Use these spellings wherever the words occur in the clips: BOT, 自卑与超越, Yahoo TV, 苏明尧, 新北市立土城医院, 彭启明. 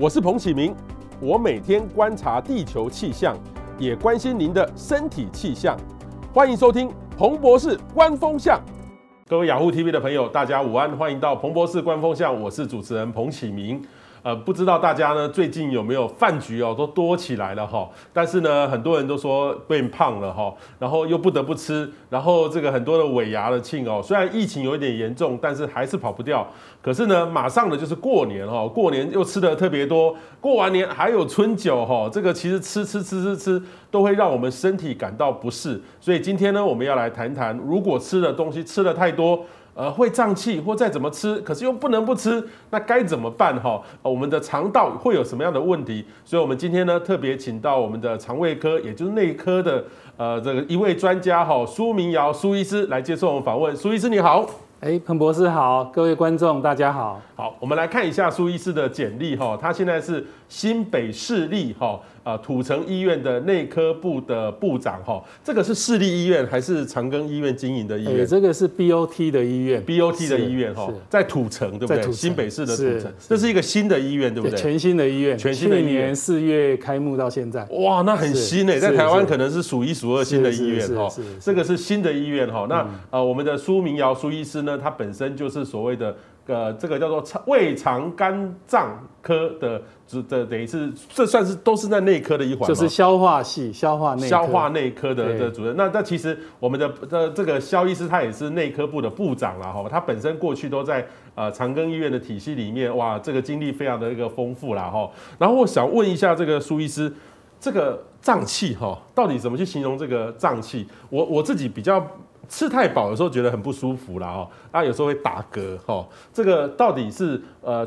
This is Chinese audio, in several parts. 我是彭启明，我每天观察地球气象，也关心您的身体气象。欢迎收听彭博士观风向。各位 Yahoo TV 的朋友，大家午安，欢迎到彭博士观风向，我是主持人彭启明。不知道大家呢最近有没有饭局哦，都多起来了哈。但是呢，很多人都说变胖了哈，然后又不得不吃，然后这个很多的尾牙的庆哦，虽然疫情有一点严重，但是还是跑不掉。可是呢，马上的就是过年哈，过年又吃的特别多，过完年还有春酒哈，这个其实吃都会让我们身体感到不适。所以今天呢，我们要来谈谈，如果吃的东西吃的太多。会胀气，或再怎么吃，可是又不能不吃，那该怎么办哈？我们的肠道会有什么样的问题？所以，我们今天呢，特别请到我们的肠胃科，也就是内科的这个一位专家哈，苏明尧苏医师来接受我们访问。苏医师你好，彭博士好，各位观众大家好。好，我们来看一下苏医师的简历哈，他现在是新北市立哈。土城医院的内科部的部长哈，这个是市立医院还是长庚医院经营的医院？这个是 BOT 的医院 ，BOT 的医院哈，在土城对不对？新北市的土城，这是一个新的医院对不对？全新的医院，去年4月开幕到现在，哇，那很新在台湾可能是数1数2新的医院哈。这个是新的医院哈，那我们的苏明尧苏医师呢，他本身就是所谓的。这个叫做胃肠肝脏科的，等于是这算是都是在内科的一环，就是消化内科的主任。那其实我们的这个萧医师他也是内科部的部长啦，他本身过去都在长庚医院的体系里面，哇，这个经历非常的一个丰富啦哈。然后我想问一下这个苏医师，这个胀气哈，到底怎么去形容这个胀气？我自己比较。吃太饱的时候觉得很不舒服啦哦，啊有时候会打嗝哈，这个到底是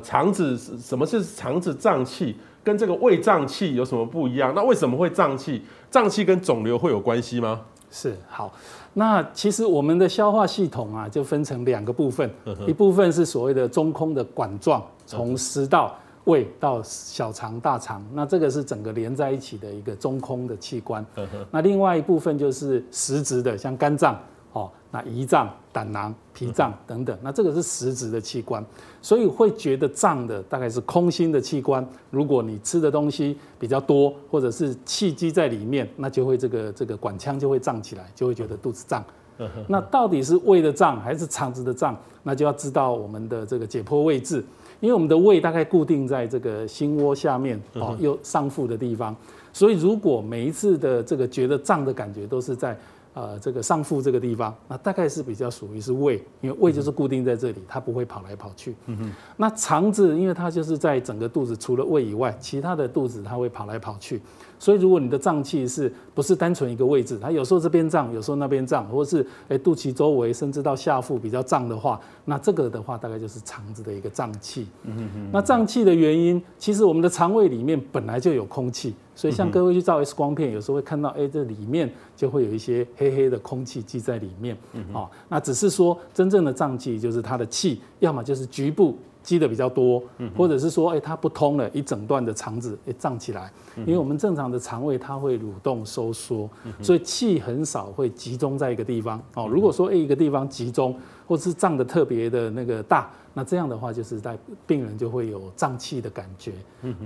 肠子什么是肠子胀气，跟这个胃胀气有什么不一样？那为什么会胀气？胀气跟肿瘤会有关系吗？是好，那其实我们的消化系统啊就分成两个部分，一部分是所谓的中空的管状，从食道。胃到小肠、大肠，那这个是整个连在一起的一个中空的器官。那另外一部分就是实质的，像肝脏、那胰脏、胆囊、脾脏等等，那这个是实质的器官。所以会觉得胀的大概是空心的器官。如果你吃的东西比较多，或者是气积在里面，那就会这个管腔就会胀起来，就会觉得肚子胀。那到底是胃的胀还是肠子的胀？那就要知道我们的这个解剖位置。因为我们的胃大概固定在这个心窝下面右上腹的地方，所以如果每一次的这个觉得胀的感觉都是在这个上腹这个地方，那大概是比较属于是胃，因为胃就是固定在这里，它不会跑来跑去。那肠子因为它就是在整个肚子除了胃以外，其他的肚子它会跑来跑去，所以如果你的胀气是不是单纯一个位置，它有时候这边胀，有时候那边胀，或是肚脐周围甚至到下腹比较胀的话，那这个的话大概就是肠子的一个胀气。那胀气的原因，其实我们的肠胃里面本来就有空气，所以像各位去照 X 光片，有时候会看到，这里面就会有一些黑黑的空气积在里面。那只是说真正的胀气就是它的气，要么就是局部积的比较多，或者是说，它不通了，一整段的肠子胀起来。因为我们正常的肠胃它会蠕动收缩，所以气很少会集中在一个地方。如果说一个地方集中，或是胀的特别的那个大，那这样的话就是在病人就会有胀气的感觉。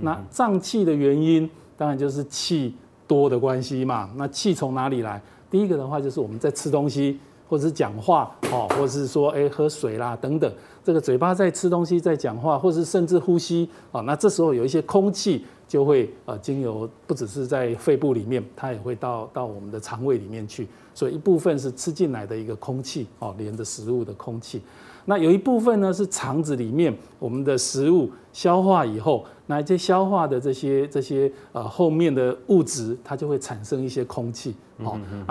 那胀气的原因当然就是气多的关系嘛。那气从哪里来？第一个的话就是我们在吃东西。或者是讲话或者是说喝水啦等等，这个嘴巴在吃东西在讲话，或者是甚至呼吸那这时候有一些空气就会经由不只是在肺部里面，它也会到我们的肠胃里面去，所以一部分是吃进来的一个空气连着食物的空气，那有一部分呢是肠子里面我们的食物消化以后，那这消化的这些后面的物质，它就会产生一些空气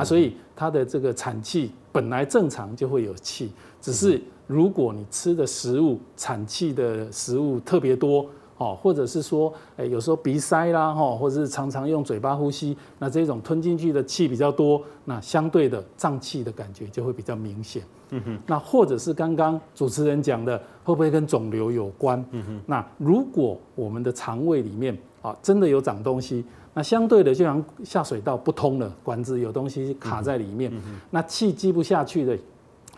所以它的这个产气本来正常就会有气，只是如果你吃的食物产气的食物特别多或者是说有时候鼻塞啦或者是常常用嘴巴呼吸，那这种吞进去的气比较多，那相对的胀气的感觉就会比较明显。那或者是刚刚主持人讲的，会不会跟肿瘤有关？那如果我们的肠胃里面真的有长东西，那相对的就像下水道不通了，管子有东西卡在里面，那气积不下去的，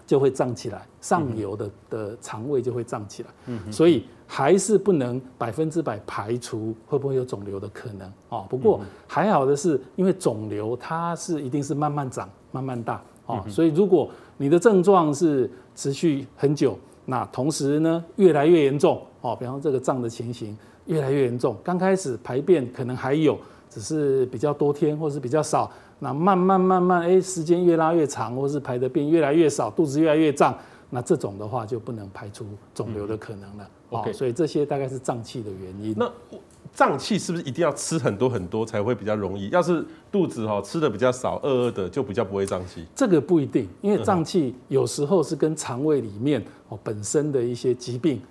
就会胀起来，上游的肠胃就会胀起来。嗯，所以还是不能100%排除会不会有肿瘤的可能哦。不过还好的是，因为肿瘤它是一定是慢慢长、慢慢大哦，所以如果你的症状是持续很久，那同时呢越来越严重哦，比方这个胀的情形越来越严重，刚开始排便可能还有，只是比较多天或是比较少。那慢慢，时间越拉越长，或是排的便越来越少，肚子越来越胀，那这种的话就不能排除肿瘤的可能了。OK， 所以这些大概是胀气的原因。那胀气是不是一定要吃很多才会比较容易？要是肚子吃的比较少，饿的就比较不会胀气。这个不一定，因为胀气有时候是跟肠胃里面本身的一些疾病。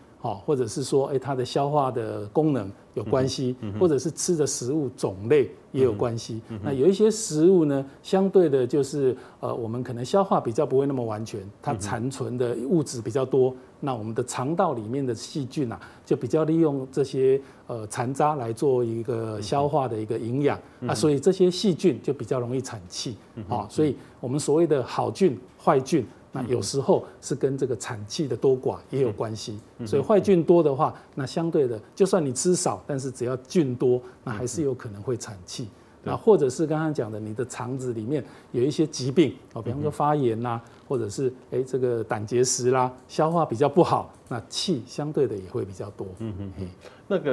或者是说，它的消化的功能有关系，或者是吃的食物种类也有关系。那有一些食物呢，相对的就是我们可能消化比较不会那么完全，它残存的物质比较多。那我们的肠道里面的细菌啊，就比较利用这些残渣来做一个消化的一个营养啊，所以这些细菌就比较容易产气啊。所以我们所谓的好菌、坏菌。那有时候是跟这个产气的多寡也有关系，所以坏菌多的话，那相对的，就算你吃少，但是只要菌多，那还是有可能会产气。那或者是刚刚讲的，你的肠子里面有一些疾病啊，比方说发炎啦，或者是这个胆结石啦，消化比较不好，那气相对的也会比较多。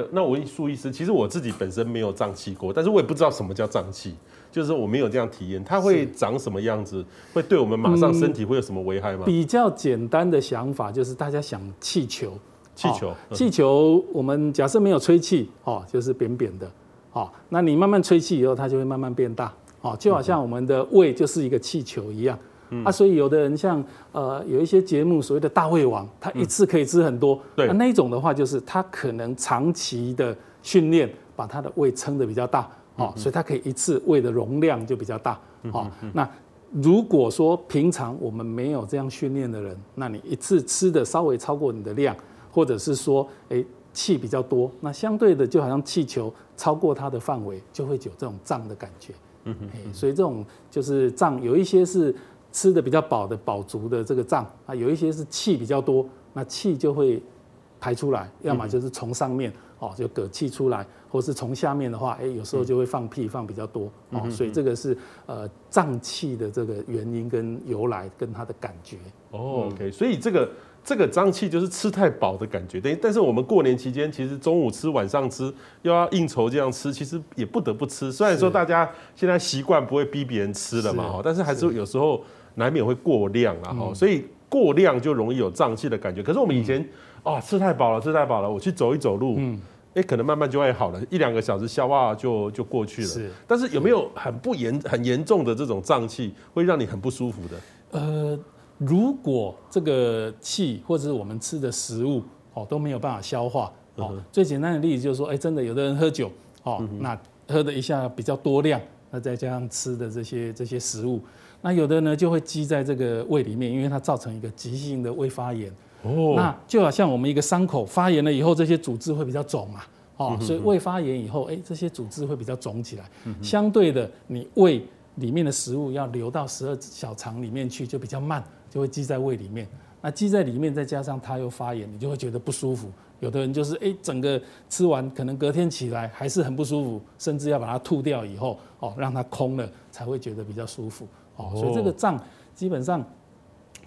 那我苏医师，其实我自己本身没有胀气过，但是我也不知道什么叫胀气。就是我没有这样体验，它会长什么样子？会对我们马上身体会有什么危害吗？比较简单的想法就是大家想气球，气球，我们假设没有吹气哦，就是扁扁的哦。那你慢慢吹气以后，它就会慢慢变大哦，就好像我们的胃就是一个气球一样啊。所以有的人像有一些节目所谓的大胃王，他一次可以吃很多，那一种的话就是他可能长期的训练，把他的胃撑得比较大。所以它可以一次胃的容量就比较大。那如果说平常我们没有这样训练的人，那你一次吃的稍微超过你的量，或者是说气比较多，那相对的就好像气球超过它的范围，就会有这种胀的感觉。所以这种就是胀，有一些是吃的比较饱的饱足的这个胀啊，有一些是气比较多，那气就会排出来，要么就是从上面。就嗝气出来，或是从下面的话，有时候就会放屁放比较多，所以这个是胀气的这个原因跟由来跟它的感觉。OK， 所以这个胀气就是吃太饱的感觉，但是我们过年期间其实中午吃晚上吃，又要应酬这样吃，其实也不得不吃。虽然说大家现在习惯不会逼别人吃了嘛，但是还是有时候难免会过量啦，所以过量就容易有胀气的感觉。可是我们以前吃太饱了，我去走一走路。可能慢慢就会好了，1-2个小时消化就过去了。但是有没有很严重的这种胀气，会让你很不舒服的？如果这个气或者是我们吃的食物都没有办法消化最简单的例子就是说，真的有的人喝酒那喝的一下比较多量，那再加上吃的这些食物，那有的呢就会积在这个胃里面，因为它造成一个急性的胃发炎。那就好像我们一个伤口发炎了以后，这些组织会比较肿嘛，所以胃发炎以后，这些组织会比较肿起来。相对的，你胃里面的食物要流到12小肠里面去就比较慢，就会积在胃里面。那积在里面，再加上它又发炎，你就会觉得不舒服。有的人就是整个吃完，可能隔天起来还是很不舒服，甚至要把它吐掉以后让它空了才会觉得比较舒服所以这个胀基本上。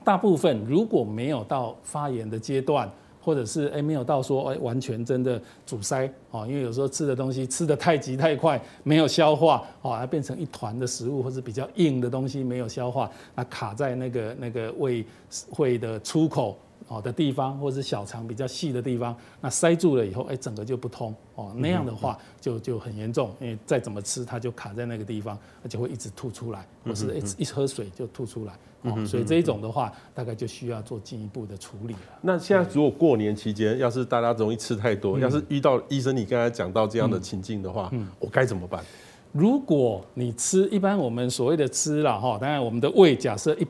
大部分如果没有到发炎的阶段，或者是没有到说完全真的阻塞因为有时候吃的东西吃的太急太快，没有消化它变成一团的食物，或是比较硬的东西没有消化，那卡在那个胃的出口的地方，或是小肠比较细的地方，那塞住了以后整个就不通那样的话就很严重，因为再怎么吃它就卡在那个地方，而且会一直吐出来，或是一喝水就吐出来所以这一种的话，大概就需要做进一步的处理了。那现在如果过年期间，要是大家容易吃太多，要是遇到医生你刚才讲到这样的情境的话，我该怎么办？如果你吃，一般我们所谓的吃啦当然我们的胃假设100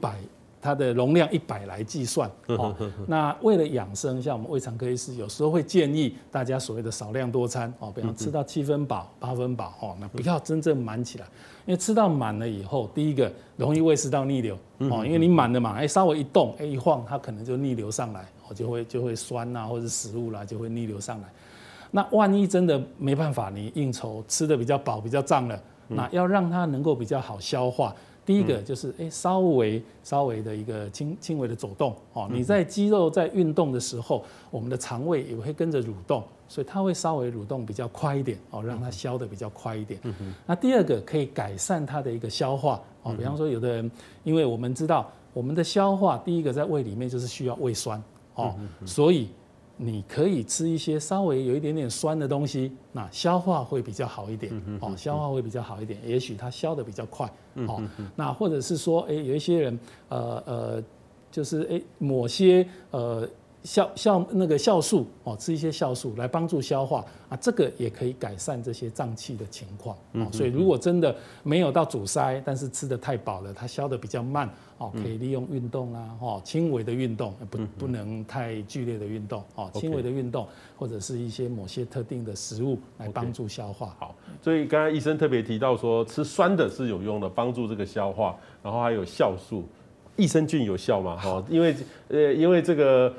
它的容量100来计算。哦，那为了养生，像我们胃肠科医师有时候会建议大家所谓的少量多餐哦，比方吃到7分饱、8分饱哦，那不要真正满起来，因为吃到满了以后，第一个容易胃食道逆流哦，因为你满了嘛，哎，稍微一动，哎，一晃它可能就逆流上来，哦，就会酸啊，或者食物啦，就会逆流上来。那万一真的没办法，你应酬吃的比较饱、比较胀了，那要让它能够比较好消化。第一个就是稍微的一个轻微的走动哦，你在肌肉在运动的时候，我们的肠胃也会跟着蠕动，所以它会稍微蠕动比较快一点哦，让它消的比较快一点。那第二个可以改善它的一个消化哦，比方说有的人，因为我们知道我们的消化，第一个在胃里面就是需要胃酸哦，所以你可以吃一些稍微有一点点酸的东西，那消化会比较好一点哦，消化会比较好一点，也许它消得比较快哦。那或者是说，哎，有一些人就是哎某些酵素哦，吃一些酵素来帮助消化啊，这个也可以改善这些胀气的情况哦。所以如果真的没有到阻塞，但是吃得太饱了，它消得比较慢。哦，可以利用运动啦，哦，轻微的运动，不能太剧烈的运动，哦，轻微的运动或者是一些某些特定的食物来帮助消化。好，所以刚才医生特别提到说，吃酸的是有用的，帮助这个消化，然后还有酵素。益生菌有效吗？哈，因为这个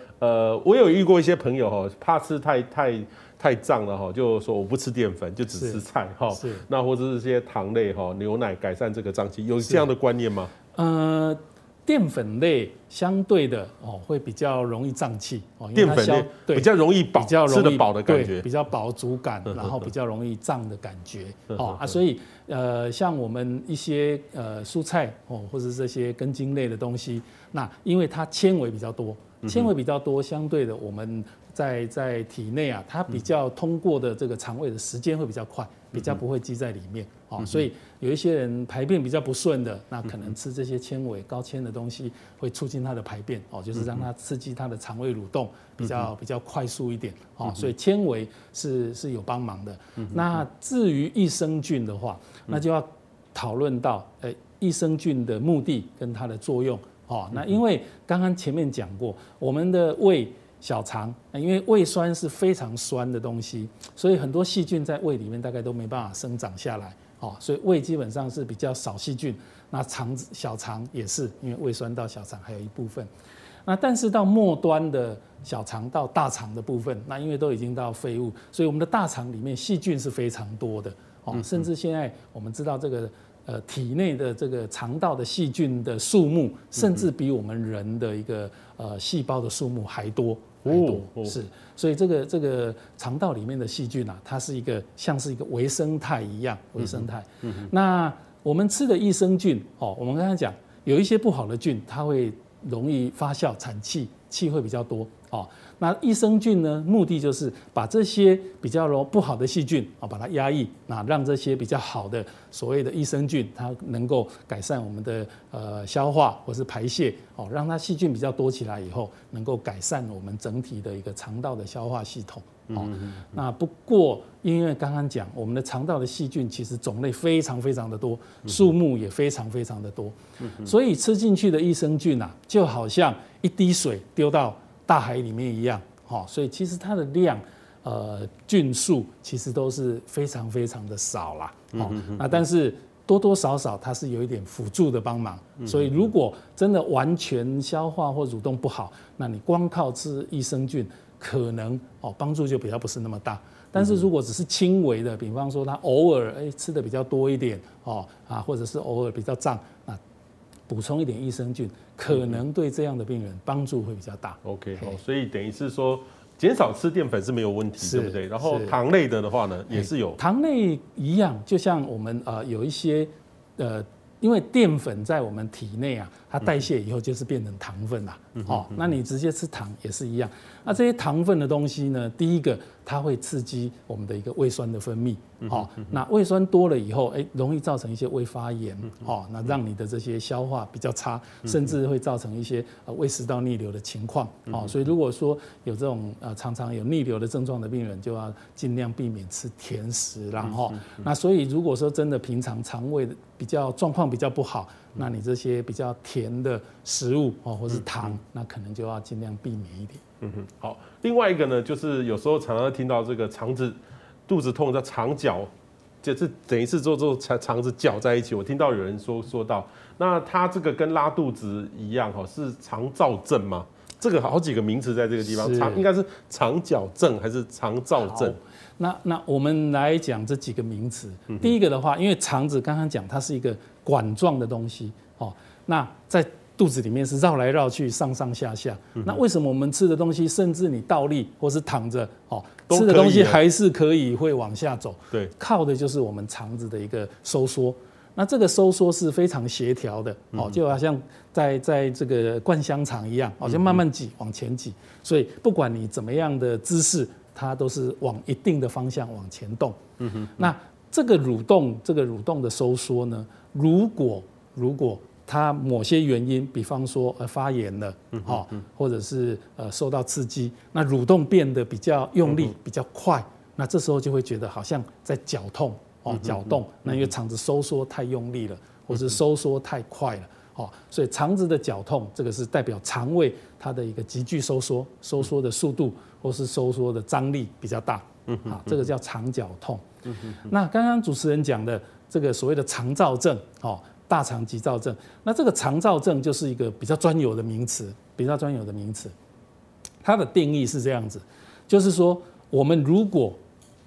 我有遇过一些朋友哈，怕吃太胀了哈，就说我不吃淀粉，就只吃菜哈。那或者是一些糖类哈，牛奶改善这个胀气，有这样的观念吗？淀粉类相对的哦，会比较容易胀气哦，淀粉类比较容易饱，吃得饱的感觉，比较饱足感，然后比较容易胀的感觉哦啊，所以像我们一些蔬菜哦，或者这些根茎类的东西，那因为它纤维比较多，相对的我们在体内啊，它比较通过的这个肠胃的时间会比较快，比较不会积在里面哦，所以有一些人排便比较不顺的，那可能吃这些纤维高纤的东西会促进他的排便哦，就是让它刺激他的肠胃蠕动比较快速一点哦，所以纤维是有帮忙的。那至于益生菌的话，那就要讨论到益生菌的目的跟它的作用哦。那因为刚刚前面讲过，我们的胃小肠，因为胃酸是非常酸的东西，所以很多细菌在胃里面大概都没办法生长下来哦，所以胃基本上是比较少细菌。那小肠也是，因为胃酸到小肠还有一部分，那但是到末端的小肠到大肠的部分，那因为都已经到废物，所以我们的大肠里面细菌是非常多的哦，甚至现在我们知道这个体内的这个肠道的细菌的数目，甚至比我们人的一个细胞的数目还多，是，所以这个肠道里面的细菌啊，它是一个像是一个微生态一样，那我们吃的益生菌哦，我们刚才讲有一些不好的菌，它会容易发酵产气，气会比较多哦。那益生菌呢，目的就是把这些比较不好的细菌啊，把它压抑，那让这些比较好的所谓的益生菌，它能够改善我们的消化或是排泄哦，让它细菌比较多起来以后，能够改善我们整体的一个肠道的消化系统哦。那不过因为刚刚讲我们的肠道的细菌其实种类非常非常的多，数目也非常非常的多，所以吃进去的益生菌啊，就好像一滴水丢到大海里面一样，所以其实它的量，菌数其实都是非常非常的少啦，那但是多多少少它是有一点辅助的帮忙，所以如果真的完全消化或蠕动不好，那你光靠吃益生菌可能帮助就比较不是那么大。但是如果只是轻微的，比方说它偶尔吃的比较多一点哦啊，或者是偶尔比较胀，那补充一点益生菌，可能对这样的病人帮助会比较大。OK， 所以等于是说，减少吃淀粉是没有问题，对不对？然后糖类的话呢，也是有。糖类一样，就像我们有一些因为淀粉在我们体内啊，它代谢以后就是变成糖分啦。哦，那你直接吃糖也是一样。那这些糖分的东西呢，第一个它会刺激我们的一个胃酸的分泌。哦，那胃酸多了以后，容易造成一些胃发炎。哦，那让你的这些消化比较差，甚至会造成一些胃食道逆流的情况。哦，所以如果说有这种常常有逆流的症状的病人，就要尽量避免吃甜食啦。哈，那所以如果说真的平常肠胃比较状况比较不好，那你这些比较甜的食物哦，或是糖，那可能就要尽量避免一点。嗯哼，好。另外一个呢，就是有时候常常听到这个肠子、肚子痛叫肠绞，就是等于是肠子绞在一起。我听到有人说到，那它这个跟拉肚子一样哈，是肠燥症吗？这个好几个名词在这个地方，应该是肠绞症还是肠燥症？那我们来讲这几个名词。第一个的话，因为肠子刚刚讲它是一个管状的东西哦，那在肚子里面是绕来绕去、上上下下。那为什么我们吃的东西，甚至你倒立或是躺着哦，吃的东西还是可以会往下走？对，靠的就是我们肠子的一个收缩。那这个收缩是非常协调的哦，就好像在这个灌香肠一样，好像慢慢挤往前挤，所以不管你怎么样的姿势，它都是往一定的方向往前动。那这个蠕动的收缩呢，如果它某些原因，比方说发炎了哦，或者是受到刺激，那蠕动变得比较用力、比较快，那这时候就会觉得好像在绞痛。哦，绞动，那因为肠子收缩太用力了，或是收缩太快了，哦，所以肠子的绞痛，这个是代表肠胃它的一个急剧收缩，收缩的速度或是收缩的张力比较大，啊，这个叫肠绞痛。那刚刚主持人讲的这个所谓的肠燥症，哦，大肠急躁症，那这个肠燥症就是一个比较专有的名词，它的定义是这样子，就是说我们如果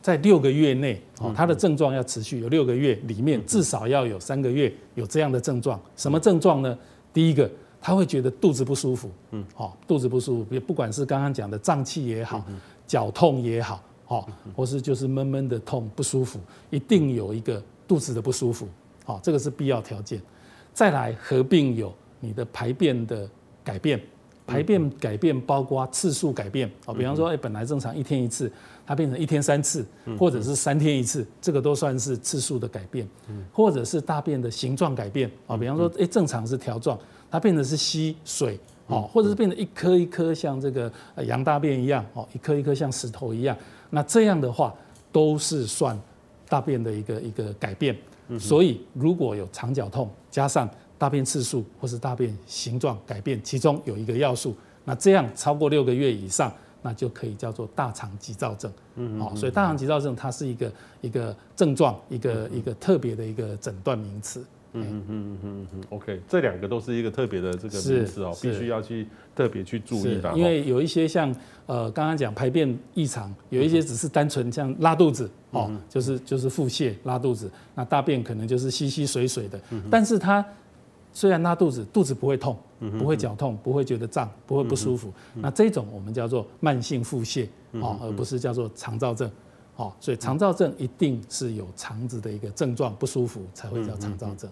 在6个月内，哦，它的症状要持续有6个月，里面至少要有3个月有这样的症状。什么症状呢？第一个，他会觉得肚子不舒服，哦，肚子不舒服，不管是刚刚讲的胀气也好，绞痛也好，哦，或是就是闷闷的痛不舒服，一定有一个肚子的不舒服，哦，这个是必要条件。再来合并有你的排便的改变。排便改变包括次数改变，比方说，本来正常1天1次，它变成1天3次，或者是3天1次，这个都算是次数的改变，或者是大便的形状改变，比方说，正常是条状，它变成是吸水，或者是变成一颗一颗像这个羊大便一样，一颗一颗像石头一样，那这样的话都是算大便的一个改变。所以如果有肠绞痛加上大便次数或是大便形状改变，其中有一个要素，那这样超过6个月以上，那就可以叫做大肠急躁症。好，所以大肠急躁症它是一个症状，一个特别的一个诊断名词。OK， 这两个都是一个特别的这个名词哦，必须要去特别去注意的。因为有一些像刚刚讲排便异常，有一些只是单纯像拉肚子哦，就是腹泻拉肚子，那大便可能就是稀稀水水的，但是它虽然拉肚子，肚子不会痛，不会绞痛，不会觉得胀，不会不舒服。那这种我们叫做慢性腹泻，而不是叫做肠燥症。所以肠燥症一定是有肠子的一个症状不舒服才会叫肠燥症。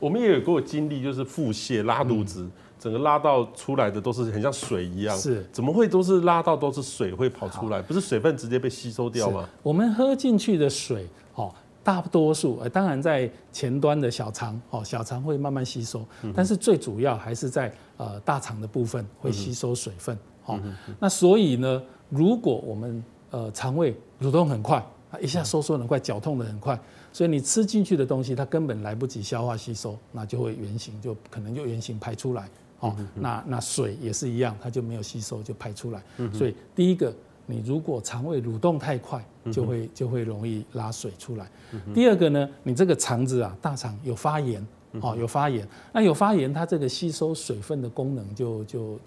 我们也有过经历，就是腹泻、拉肚子，整个拉到出来的都是很像水一样。是，怎么会都是拉到都是水会跑出来？不是水分直接被吸收掉吗？我们喝进去的水，哦。大多数，当然在前端的小肠哦，小肠会慢慢吸收，但是最主要还是在大肠的部分会吸收水分哦。那所以呢，如果我们肠胃蠕动很快，一下收缩很快，绞痛的很快，所以你吃进去的东西它根本来不及消化吸收，那就会原形就可能就原形排出来哦。那水也是一样，它就没有吸收就排出来。所以第一个，你如果肠胃蠕动太快，就会容易拉水出来。第二个呢，你这个肠子啊，大肠有发炎，哦，有发炎，那有发炎，它这个吸收水分的功能就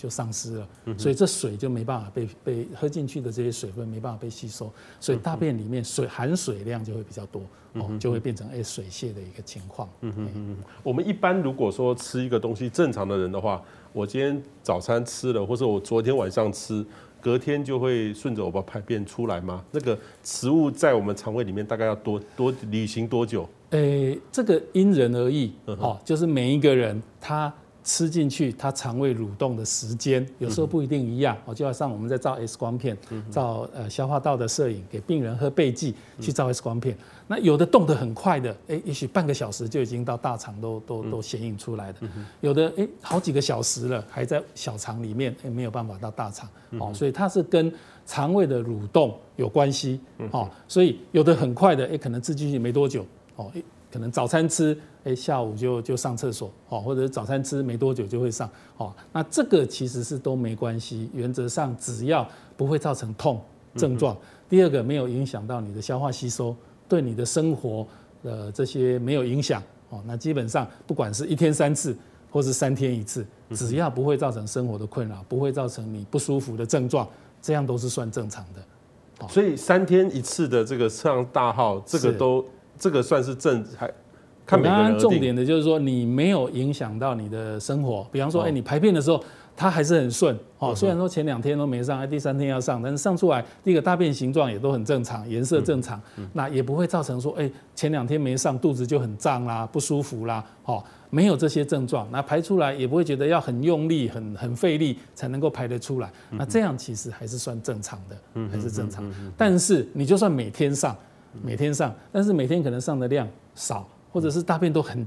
丧失了，所以这水就没办法被喝进去的这些水分没办法被吸收，所以大便里面含水量就会比较多，哦，就会变成水泻的一个情况。我们一般如果说吃一个东西，正常的人的话，我今天早餐吃了，或者我昨天晚上吃。隔天就会顺着我把排便出来吗？那个食物在我们肠胃里面大概要多旅行多久？这个因人而异哦，就是每一个人他吃进去，他肠胃蠕动的时间有时候不一定一样哦。就好像我们在照 X 光片，照消化道的摄影，给病人喝贝济去照 X 光片。那有的动得很快的，也许半个小时就已经到大肠都显影出来的，有的好几个小时了，还在小肠里面，没有办法到大肠哦。所以它是跟肠胃的蠕动有关系哦。所以有的很快的，可能吃进去没多久哦。可能早餐吃，下午就上厕所，或者早餐吃没多久就会上，那这个其实是都没关系，原则上只要不会造成痛症状，第二个没有影响到你的消化吸收，对你的生活这些没有影响，那基本上不管是1天3次或是3天1次，只要不会造成生活的困扰，不会造成你不舒服的症状，这样都是算正常的。所以3天1次的这个上大号，这个算是正，还看每个人而定。重点的就是说，你没有影响到你的生活。比方说，你排便的时候，它还是很顺。虽然说前2天都没上，第3天要上，但是上出来，第一个大便形状也都很正常，颜色正常，那也不会造成说，前2天没上，肚子就很胀啦，不舒服啦，没有这些症状，那排出来也不会觉得要很用力、很费力才能够排得出来，那这样其实还是算正常的，还是正常。但是你就算每天上，但是每天可能上的量少，或者是大便都很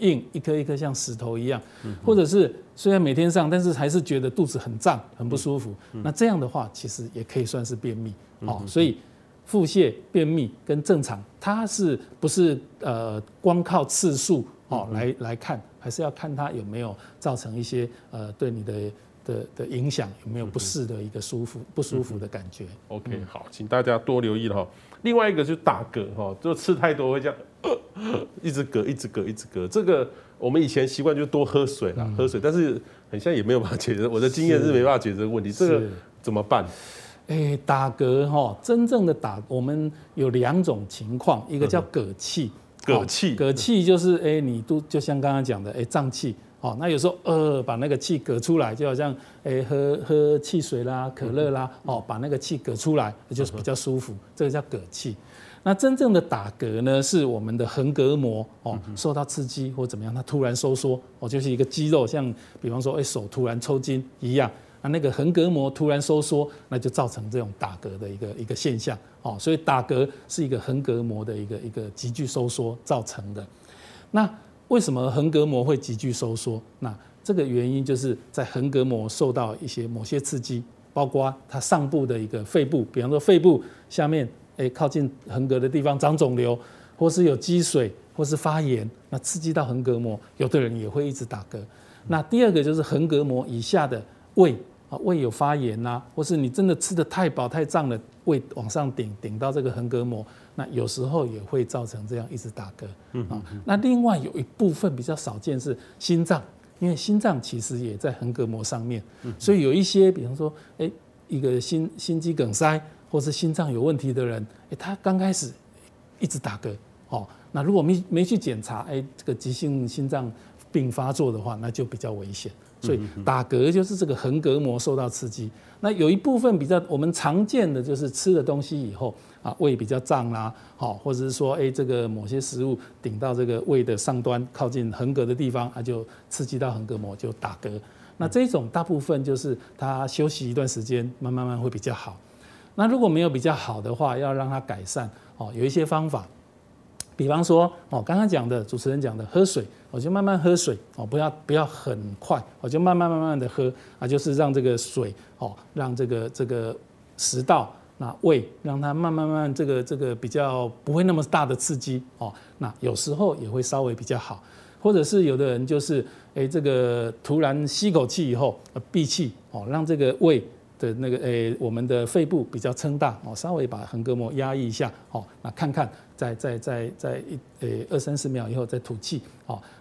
硬，一颗一颗像石头一样，或者是虽然每天上，但是还是觉得肚子很胀、很不舒服，那这样的话其实也可以算是便秘，所以。腹泻、便秘跟正常，它是不是光靠次数来看，还是要看它有没有造成一些对你的影响，有没有不适的一个不舒服的感觉。OK， 好，请大家多留意了。另外一个就是打嗝哈，就吃太多会这样，一直嗝。这个我们以前习惯就多喝水啦，喝水，但是很像也没有办法解决。我的经验是没办法解决这个问题，这个怎么办？打嗝哈，真正的我们有2种情况，一个叫嗝气，嗝气就是你就像刚刚讲的，胀气，那有时候把那个气嗝出来，就好像喝汽水啦、可乐啦，把那个气嗝出来，就是比较舒服，这个叫嗝气。那真正的打嗝呢，是我们的横膈膜受到刺激或怎么样，它突然收缩，就是一个肌肉，像比方说手突然抽筋一样。那个横膈膜突然收缩，那就造成这种打嗝的一个现象，所以打嗝是一个横膈膜的一个急剧收缩造成的。那为什么横膈膜会急剧收缩？那这个原因就是在横膈膜受到某些刺激，包括它上部的一个肺部，比方说肺部下面靠近横膈的地方长肿瘤，或是有积水，或是发炎，那刺激到横膈膜，有的人也会一直打嗝。那第二个就是横膈膜以下的胃有发炎啊，或是你真的吃得太饱太胀了，胃往上顶到这个横膈膜，那有时候也会造成这样一直打嗝。那另外有一部分比较少见是心脏，因为心脏其实也在横膈膜上面，所以有一些比方说一个心肌梗塞或是心脏有问题的人，他刚开始一直打嗝，那如果没去检查，这个急性心脏病发作的话，那就比较危险。所以打嗝就是这个横膈膜受到刺激。那有一部分比较我们常见的就是吃了东西以后啊，胃比较胀啦，或者是说这个某些食物顶到这个胃的上端靠近横膈的地方，就刺激到横膈膜就打嗝。那这种大部分就是它休息一段时间，慢慢会比较好。那如果没有比较好的话，要让它改善有一些方法。比方说，刚刚讲的主持人讲的喝水，我就慢慢喝水，不要很快，我就慢慢的喝啊，就是让这个水让这个食道那胃让它慢慢这个比较不会那么大的刺激那有时候也会稍微比较好，或者是有的人就是这个突然吸口气以后闭气让这个胃的那个我们的肺部比较撑大稍微把横膈膜压抑一下那看在2-30秒以后再吐气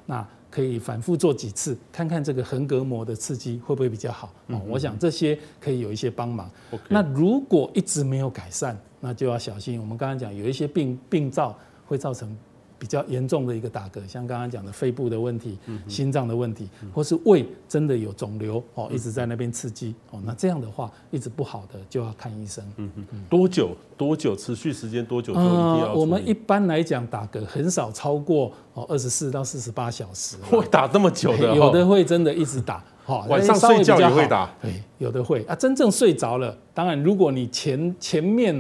那可以反复做几次，看看这个横膈膜的刺激会不会比较好我想这些可以有一些帮忙。那如果一直没有改善，那就要小心。我们刚刚讲有一些病灶会造成比较严重的一个打嗝，像刚刚讲的肺部的问题、心脏的问题，或是胃真的有肿瘤一直在那边刺激那这样的话一直不好的就要看医生。多久持续时间多久都一定要？我们一般来讲打嗝很少超过24到48小时。会打这么久的？有的会真的一直打。晚上睡觉也会打，有的会真正睡着了，当然如果你前面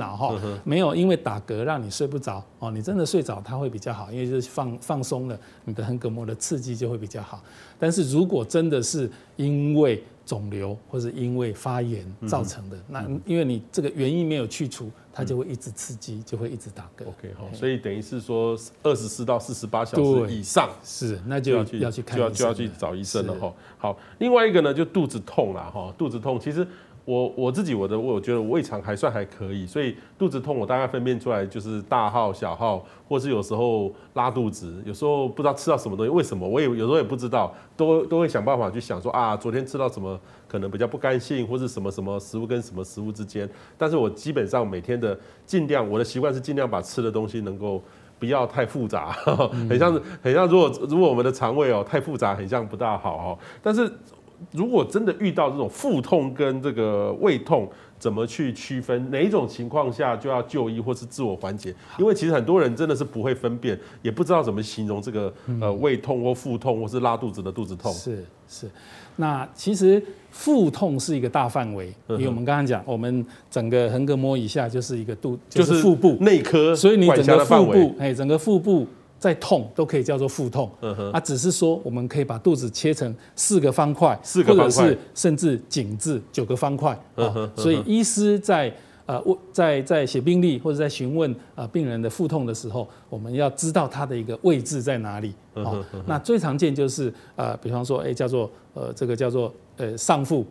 没有因为打嗝让你睡不着你真的睡着它会比较好，因为就是放松了，你的横膈膜的刺激就会比较好。但是如果真的是因为肿瘤或者因为发炎造成的。那因为你这个原因没有去除，它就会一直刺激，就会一直打嗝。OK， 好，所以等于是说24到48小时以上是，那就要去看，就要去找医生了哈。好，另外一个呢就肚子痛啦哈，肚子痛其实。 我觉得我胃肠还算还可以，所以肚子痛我大概分辨出来就是大号、小号，或是有时候拉肚子，有时候不知道吃到什么东西，为什么我也有时候也不知道，都会想办法去想说啊，昨天吃到什么可能比较不甘心，或是什么什么食物跟什么食物之间。但是我基本上每天的尽量我的习惯是尽量把吃的东西能够。 不要太复杂，很像如果我们的肠胃哦太复杂，很像不大好哦。但是如果真的遇到这种腹痛跟这个胃痛，怎么去区分哪一种情况下就要就医或是自我缓解？因为其实很多人真的是不会分辨，也不知道怎么形容这个胃痛或腹痛或是拉肚子的肚子痛。是，那其实腹痛是一个大范围，因为我们刚刚讲，我们整个横膈膜以下就是一个就是腹部内科，所以你整个腹部，整个腹部在痛都可以叫做腹痛，只是说我们可以把肚子切成4个方块，或者是甚至紧致9个方块，所以医师在写病历或者在询问病人的腹痛的时候，我们要知道他的一个位置在哪里。那最常见就是比方说，叫做上腹，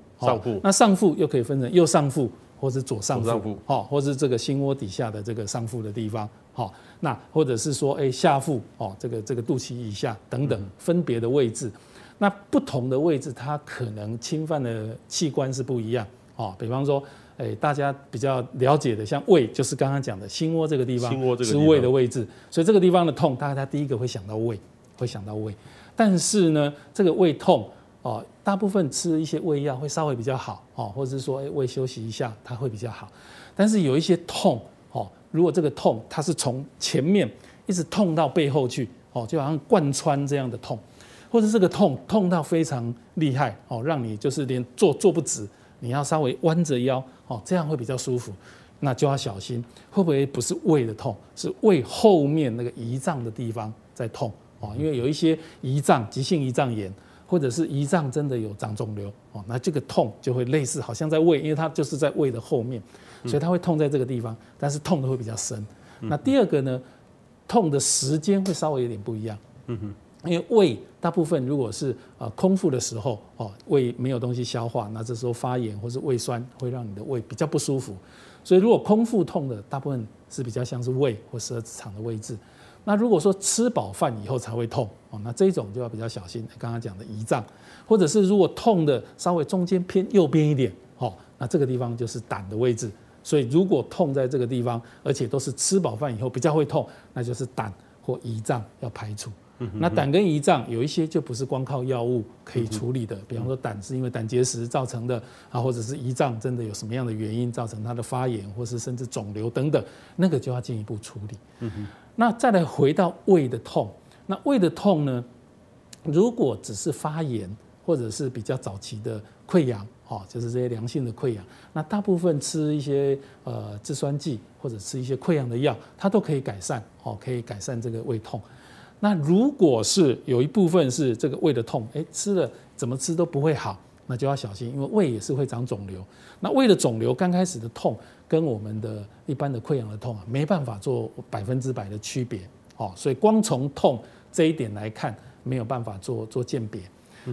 那上腹又可以分成右上腹或者左上腹，或是这个心窝底下的这个上腹的地方，那或者是说下腹这个肚脐以下等等分别的位置。那不同的位置，它可能侵犯的器官是不一样。比方说。 大家比较了解的，像胃，就是刚刚讲的心窝这个地方，是胃的位置，所以这个地方的痛，大家第一个会想到胃，但是呢，这个胃痛哦，大部分吃一些胃药会稍微比较好哦，或者是说胃休息一下，它会比较好。但是有一些痛哦，如果这个痛它是从前面一直痛到背后去哦，就好像贯穿这样的痛，或者这个痛到非常厉害哦，让你就是连坐不直。 你要稍微弯着腰哦，这样会比较舒服，那就要小心，会不会不是胃的痛，是胃后面那个胰脏的地方在痛哦？因为有一些胰脏急性胰脏炎，或者是胰脏真的有长肿瘤哦，那这个痛就会类似好像在胃，因为它就是在胃的后面，所以它会痛在这个地方，但是痛的会比较深。那第二个呢，痛的时间会稍微有点不一样。因为胃大部分如果是空腹的时候哦，胃没有东西消化，那这时候发炎或是胃酸会让你的胃比较不舒服，所以如果空腹痛的大部分是比较像是胃或十二指肠的位置。那如果说吃饱饭以后才会痛哦，那这种就要比较小心。刚刚讲的胰脏，或者是如果痛的稍微中间偏右边一点哦，那这个地方就是胆的位置。所以如果痛在这个地方，而且都是吃饱饭以后比较会痛，那就是胆或胰脏要排除。 那胆跟胰脏有一些就不是光靠药物可以处理的，比方说胆是因为胆结石造成的啊，或者是胰脏真的有什么样的原因造成它的发炎，或是甚至肿瘤等等，那个就要进一步处理。那再来回到胃的痛，那胃的痛呢，如果只是发炎或者是比较早期的溃疡，哦，就是这些良性的溃疡，那大部分吃一些制酸剂或者吃一些溃疡的药，它都可以改善哦，可以改善这个胃痛。 那如果是有一部分是这个胃的痛，吃了怎么吃都不会好，那就要小心，因为胃也是会长肿瘤。那胃的肿瘤刚开始的痛跟我们的一般的溃疡的痛啊，没办法做100%的区别哦，所以光从痛这一点来看，没有办法做鉴别。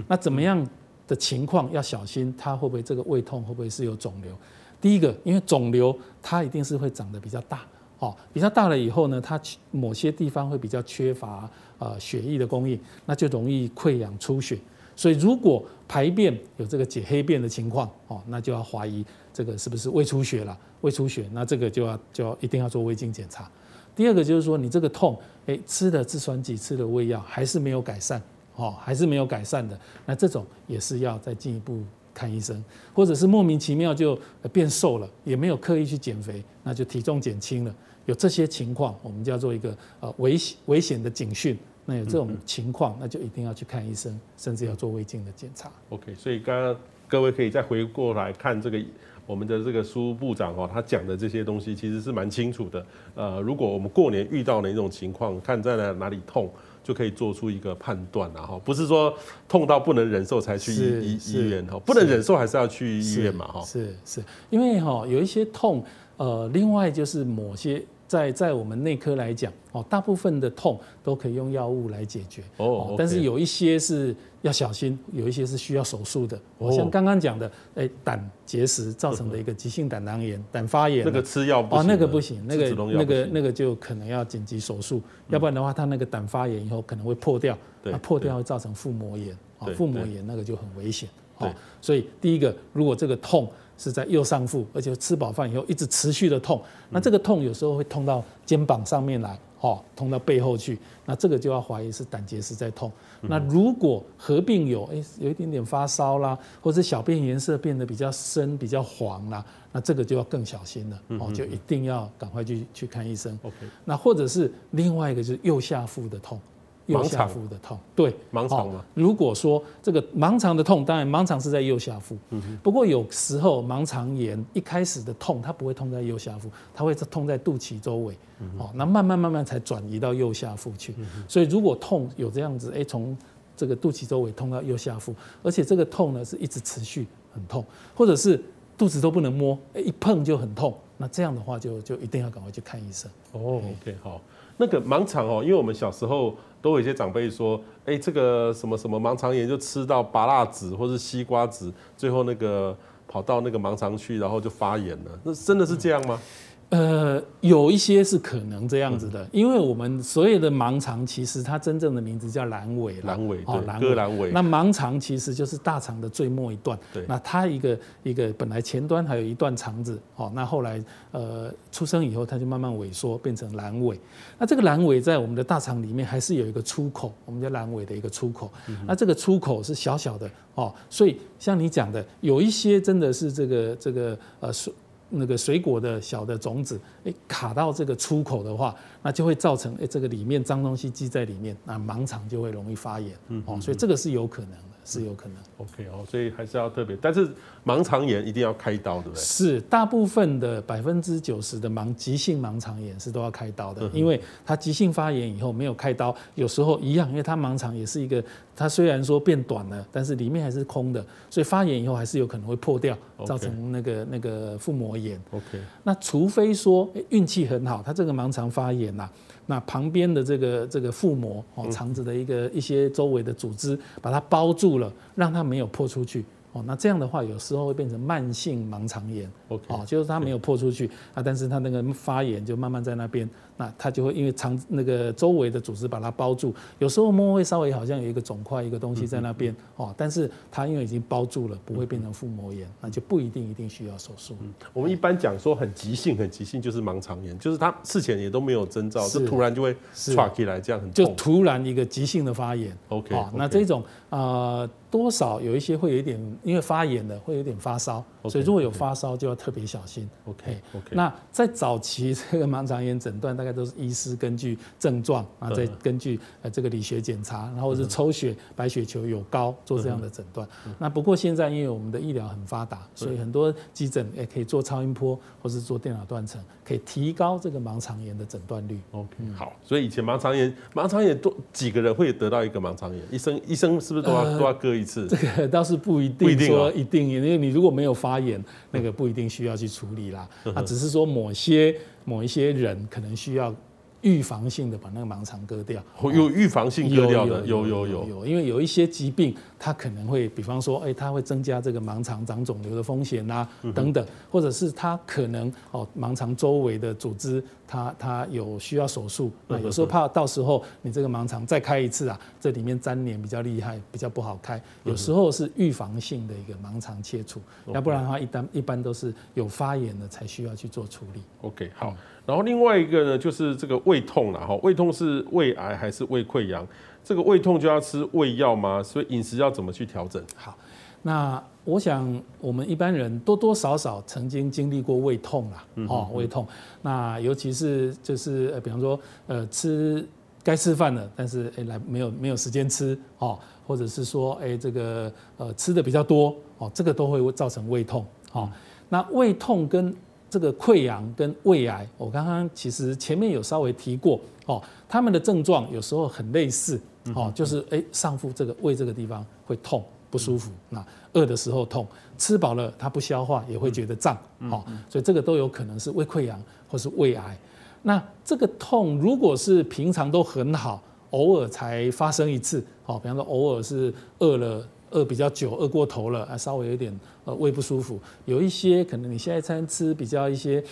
那怎么样的情况要小心，它会不会这个胃痛会不会是有肿瘤？第一个，因为肿瘤它一定是会长得比较大。 哦，比较大了以后呢，它某些地方会比较缺乏血液的供应，那就容易溃疡出血。所以如果排便有这个解黑便的情况，哦，那就要怀疑这个是不是胃出血了。胃出血，那这个就要一定要做胃镜检查。第二个就是说，你这个痛，吃了制酸剂，吃了胃药还是没有改善，哦，还是没有改善的，那这种也是要再进一步。 看医生，或者是莫名其妙就变瘦了，也没有刻意去减肥，那就体重减轻了。有这些情况，我们叫做一个危险的警讯。那有这种情况，那就一定要去看医生，甚至要做胃镜的检查。OK， 所以刚刚各位可以再回过来看这个。 我们的这个苏部长哦，他讲的这些东西其实是蛮清楚的。如果我们过年遇到哪种情况，看在哪里痛，就可以做出一个判断了哈，不是说痛到不能忍受才去医院哈，不能忍受还是要去医院嘛哈。是，因为哈有一些痛，另外就是某些在我们内科来讲哦，大部分的痛都可以用药物来解决哦，但是有一些是要小心，有一些是需要手术的。像刚刚讲的，胆结石造成的一个急性胆囊炎、胆发炎，那个吃药哦，那个不行，那个就可能要紧急手术，要不然的话，它那个胆发炎以后可能会破掉，破掉会造成腹膜炎，腹膜炎那个就很危险。所以第一个，如果这个痛是在右上腹，而且吃饱饭以后一直持续的痛，那这个痛有时候会痛到肩膀上面来，痛到背后去，那这个就要怀疑是胆结石在痛。那如果合并有有一点点发烧啦，或者小便颜色变得比较深、比较黄啦，那这个就要更小心了，就一定要赶快去看医生。那或者是另外一个就是右下腹的痛。右下腹的痛，对，盲肠嘛。如果说这个盲肠的痛，当然盲肠是在右下腹，不过有时候盲肠炎一开始的痛，它不会痛在右下腹，它会痛在肚脐周围，那慢慢才转移到右下腹去。所以如果痛有这样子，从这个肚脐周围痛到右下腹，而且这个痛呢是一直持续很痛，或者是肚子都不能摸，一碰就很痛，那这样的话就一定要赶快去看医生。哦 ，OK， 好。那个盲肠哦，因为我们小时候都有一些长辈说，这个什么什么盲肠炎就吃到芭辣籽或是西瓜籽，最后那个跑到那个盲肠去，然后就发炎了。那真的是这样吗？有一些是可能这样子的，因为我们所有的盲肠其实它真正的名字叫阑尾，割阑尾。那盲肠其实就是大肠的最末一段，那它一个本来前端还有一段肠子，那后来出生以后它就慢慢萎缩变成阑尾。那这个阑尾在我们的大肠里面还是有一个出口，我们叫阑尾的一个出口。那这个出口是小小的哦，所以像你讲的，有一些真的是那个水果的小的种子，卡到这个出口的话，那就会造成这个里面脏东西积在里面，那盲肠就会容易发炎，所以这个是有可能的，是有可能。OK 哦，所以还是要特别，但是盲肠炎一定要开刀，对不对？是，大部分的90%的急性盲肠炎是都要开刀的，因为它急性发炎以后没有开刀，有时候一样，因为它盲肠也是一个，它虽然说变短了，但是里面还是空的，所以发炎以后还是有可能会破掉，造成那个腹膜。OK， 那除非说运气很好，他这个盲肠发炎呐，那旁边的这个腹膜哦，肠子的一些周围的组织把它包住了，让它没有破出去哦。那这样的话，有时候会变成慢性盲肠炎。OK， 哦，就是它没有破出去啊，但是它那个发炎就慢慢在那边，那它就会因为肠那个周围的组织把它包住，有时候摸会稍微好像有一个肿块一个东西在那边哦，但是它因为已经包住了，不会变成腹膜炎，那就不一定需要手术。我们一般讲说很急性就是盲肠炎，就是它事前也都没有征兆，就突然就会竄起来，这样很痛，就突然一个急性的发炎。OK， 那这种多少有一些会有一点，因为发炎的会有点发烧，所以如果有发烧就要特别小心。OK， 那在早期这个盲肠炎诊断，大概都是医师根据症状啊，再根据这个理学检查，然后是抽血，白血球有高做这样的诊断。那不过现在因为我们的医疗很发达，所以很多急诊可以做超音波或是做电脑断层，可以提高这个盲肠炎的诊断率。OK， 好，所以以前盲肠炎多几个人会得到一个盲肠炎，医生是不是都要割一次？这个倒是不一定说一定，因为你如果没有发炎，那个不一定需要去处理啦。那只是说某一些人可能需要预防性的把那个盲肠割掉，有预防性割掉的，有，因为有一些疾病，它可能会，比方说，它会增加这个盲肠长肿瘤的风险啦，等等，或者是它可能盲肠周围的组织，它有需要手术，那有时候怕到时候你这个盲肠再开一次啊，这里面粘连比较厉害，比较不好开，有时候是预防性的一个盲肠切除，要不然的话，一般都是有发炎的才需要去做处理。OK， 好。然后另外一个呢，就是这个胃痛啦，胃痛是胃癌还是胃溃疡？这个胃痛就要吃胃药吗？所以饮食要怎么去调整？好，那我想我们一般人多多少少曾经经历过胃痛啦，胃痛。那尤其是就是比方说该吃饭了，但是没有时间吃哦，或者是说这个吃的比较多哦，这个都会造成胃痛。那胃痛跟这个溃疡跟胃癌，我刚刚其实前面有稍微提过哦，他们的症状有时候很类似哦，就是上腹这个胃这个地方会痛不舒服，那饿的时候痛，吃饱了它不消化也会觉得胀哦，所以这个都有可能是胃溃疡或是胃癌。那这个痛如果是平常都很好，偶尔才发生一次哦，比方说偶尔是饿了。饿比较久，饿过头了啊，稍微有一点胃不舒服。有一些可能你下一餐吃比较一些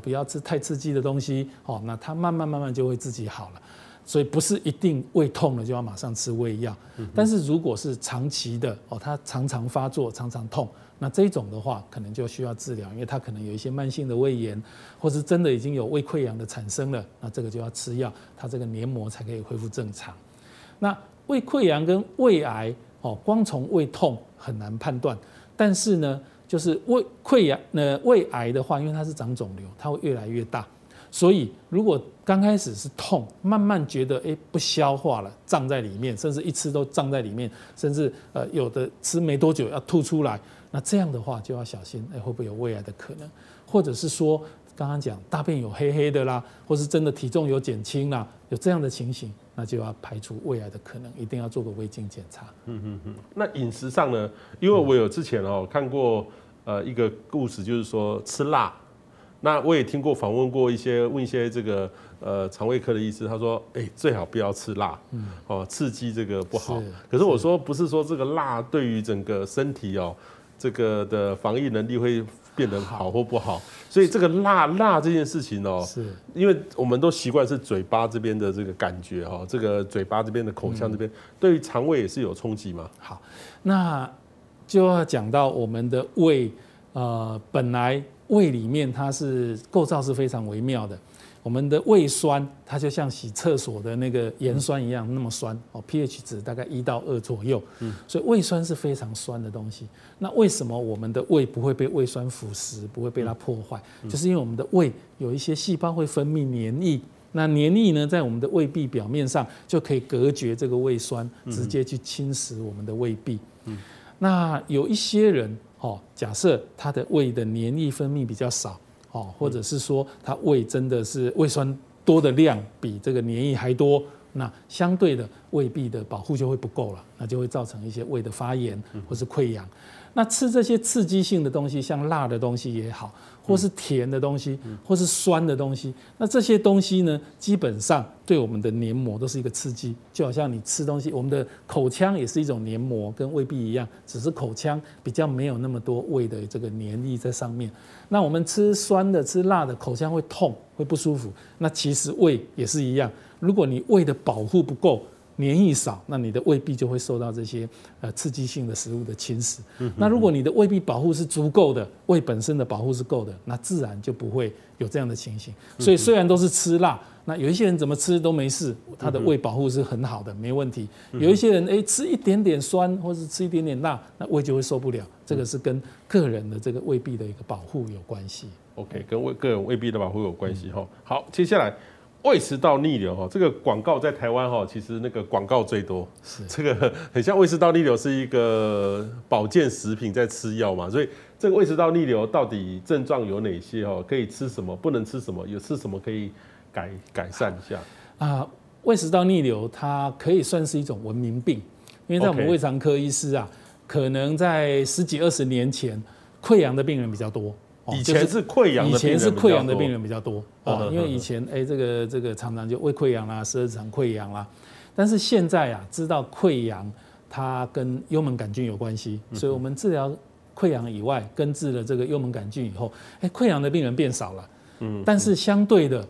不要吃太刺激的东西哦，那它慢慢就会自己好了。所以不是一定胃痛了就要马上吃胃药，但是如果是长期的哦，它常常发作，常常痛，那这种的话可能就需要治疗，因为它可能有一些慢性的胃炎，或是真的已经有胃溃疡的产生了，那这个就要吃药，它这个黏膜才可以恢复正常。那胃溃疡跟胃癌。光从胃痛很难判断，但是呢，就是胃癌的话，因为它是长肿瘤，它会越来越大，所以如果刚开始是痛，慢慢觉得不消化了，胀在里面，甚至一吃都胀在里面，甚至有的吃没多久要吐出来，那这样的话就要小心，会不会有胃癌的可能，或者是说刚刚讲大便有黑黑的啦，或是真的体重有减轻啦，有这样的情形。那就要排除胃癌的可能，一定要做个胃镜检查。那饮食上呢？因为我有之前看过一个故事，就是说吃辣。那我也听过访问过问一些这个肠胃科的医师，他说最好不要吃辣，刺激这个不好。可是我说不是说这个辣对于整个身体这个的防疫能力会变得好或不好，所以这个辣这件事情是因为我们都习惯是嘴巴这边的这个感觉这个嘴巴这边的口腔这边，对于肠胃也是有冲击吗？好，那就要讲到我们的胃，本来胃里面它是构造是非常微妙的，我们的胃酸它就像洗厕所的那个盐酸一样那么酸哦 ，pH 值大概1到2左右，所以胃酸是非常酸的东西。那为什么我们的胃不会被胃酸腐蚀，不会被它破坏？就是因为我们的胃有一些细胞会分泌黏液，那黏液呢在我们的胃壁表面上就可以隔绝这个胃酸，直接去侵蚀我们的胃壁。那有一些人假设他的胃的黏液分泌比较少。或者是说他胃真的是胃酸多的量比这个黏液还多，那相对的胃壁的保护就会不够了，那就会造成一些胃的发炎或是溃疡。那吃这些刺激性的东西，像辣的东西也好，或是甜的东西，或是酸的东西，那这些东西呢，基本上对我们的黏膜都是一个刺激，就好像你吃东西，我们的口腔也是一种黏膜，跟胃壁一样，只是口腔比较没有那么多胃的这个黏液在上面。那我们吃酸的、吃辣的，口腔会痛，会不舒服。那其实胃也是一样，如果你胃的保护不够。黏液少，那你的胃壁就会受到这些刺激性的食物的侵蚀。那如果你的胃壁保护是足够的，胃本身的保护是够的，那自然就不会有这样的情形。所以虽然都是吃辣，那有一些人怎么吃都没事，他的胃保护是很好的，没问题。有一些人吃一点点酸或是吃一点点辣，那胃就会受不了。这个是跟个人的这个胃壁的一个保护有关系。OK， 跟个人胃壁的保护有关系哈。好，接下来。胃食道逆流这个广告在台湾其实那个广告最多，这个很像胃食道逆流是一个保健食品在吃药嘛，所以这个胃食道逆流到底症状有哪些可以吃什么，不能吃什么，有吃什么可以改善一下啊？胃食道逆流它可以算是一种文明病，因为在我们胃肠科医师啊，可能在10几20年前，溃疡的病人比较多。以前是溃疡的病人比较多哦，因为以前这个常常就胃溃疡啦、十二指肠溃疡啦，但是现在啊，知道溃疡它跟幽门杆菌有关系，所以我们治疗溃疡以外，根治了这个幽门杆菌以后，溃疡的病人变少了，但是相对的，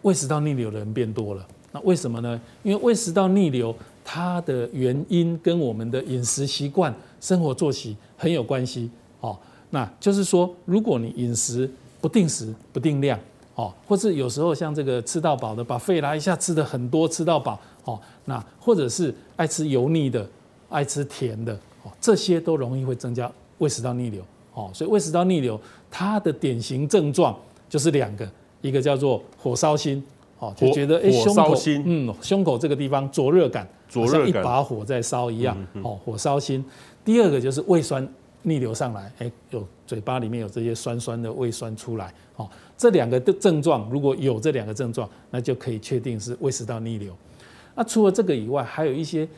胃食道逆流的人变多了。那为什么呢？因为胃食道逆流它的原因跟我们的饮食习惯、生活作息很有关系哦。那就是说，如果你饮食不定时、不定量，哦，或是有时候像这个吃到饱的buffet啦，一下吃的很多，吃到饱，哦，那或者是爱吃油腻的、爱吃甜的，哦，这些都容易会增加胃食道逆流，哦，所以胃食道逆流它的典型症状就是2个，一个叫做火烧心，哦，就觉得胸口这个地方灼热感，好像一把火在烧一样，哦，火烧心。第2个就是胃酸逆流上来，有嘴巴里面有这些酸酸的胃酸出来，哦，这两个症状如果有这两个症状，那就可以确定是胃食道逆流。那除了这个以外，还有一些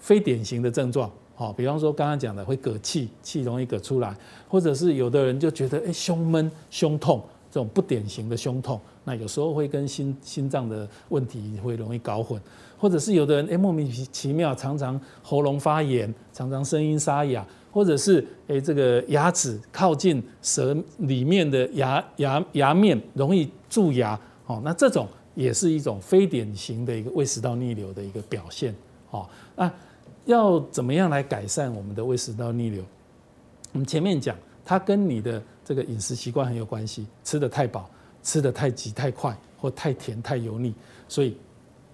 非典型的症状，哦，比方说刚刚讲的会嗝气，气容易嗝出来，或者是有的人就觉得胸闷、胸痛这种不典型的胸痛，那有时候会跟心脏的问题会容易搞混，或者是有的人莫名其妙常常喉咙发炎，常常声音沙哑。或者是这个牙齿靠近舌里面的牙面容易蛀牙，哦，那这种也是一种非典型的一个胃食道逆流的一个表现，哦，那要怎么样来改善我们的胃食道逆流？我们前面讲，它跟你的这个饮食习惯很有关系，吃得太饱、吃得太急、太快或太甜、太油腻，所以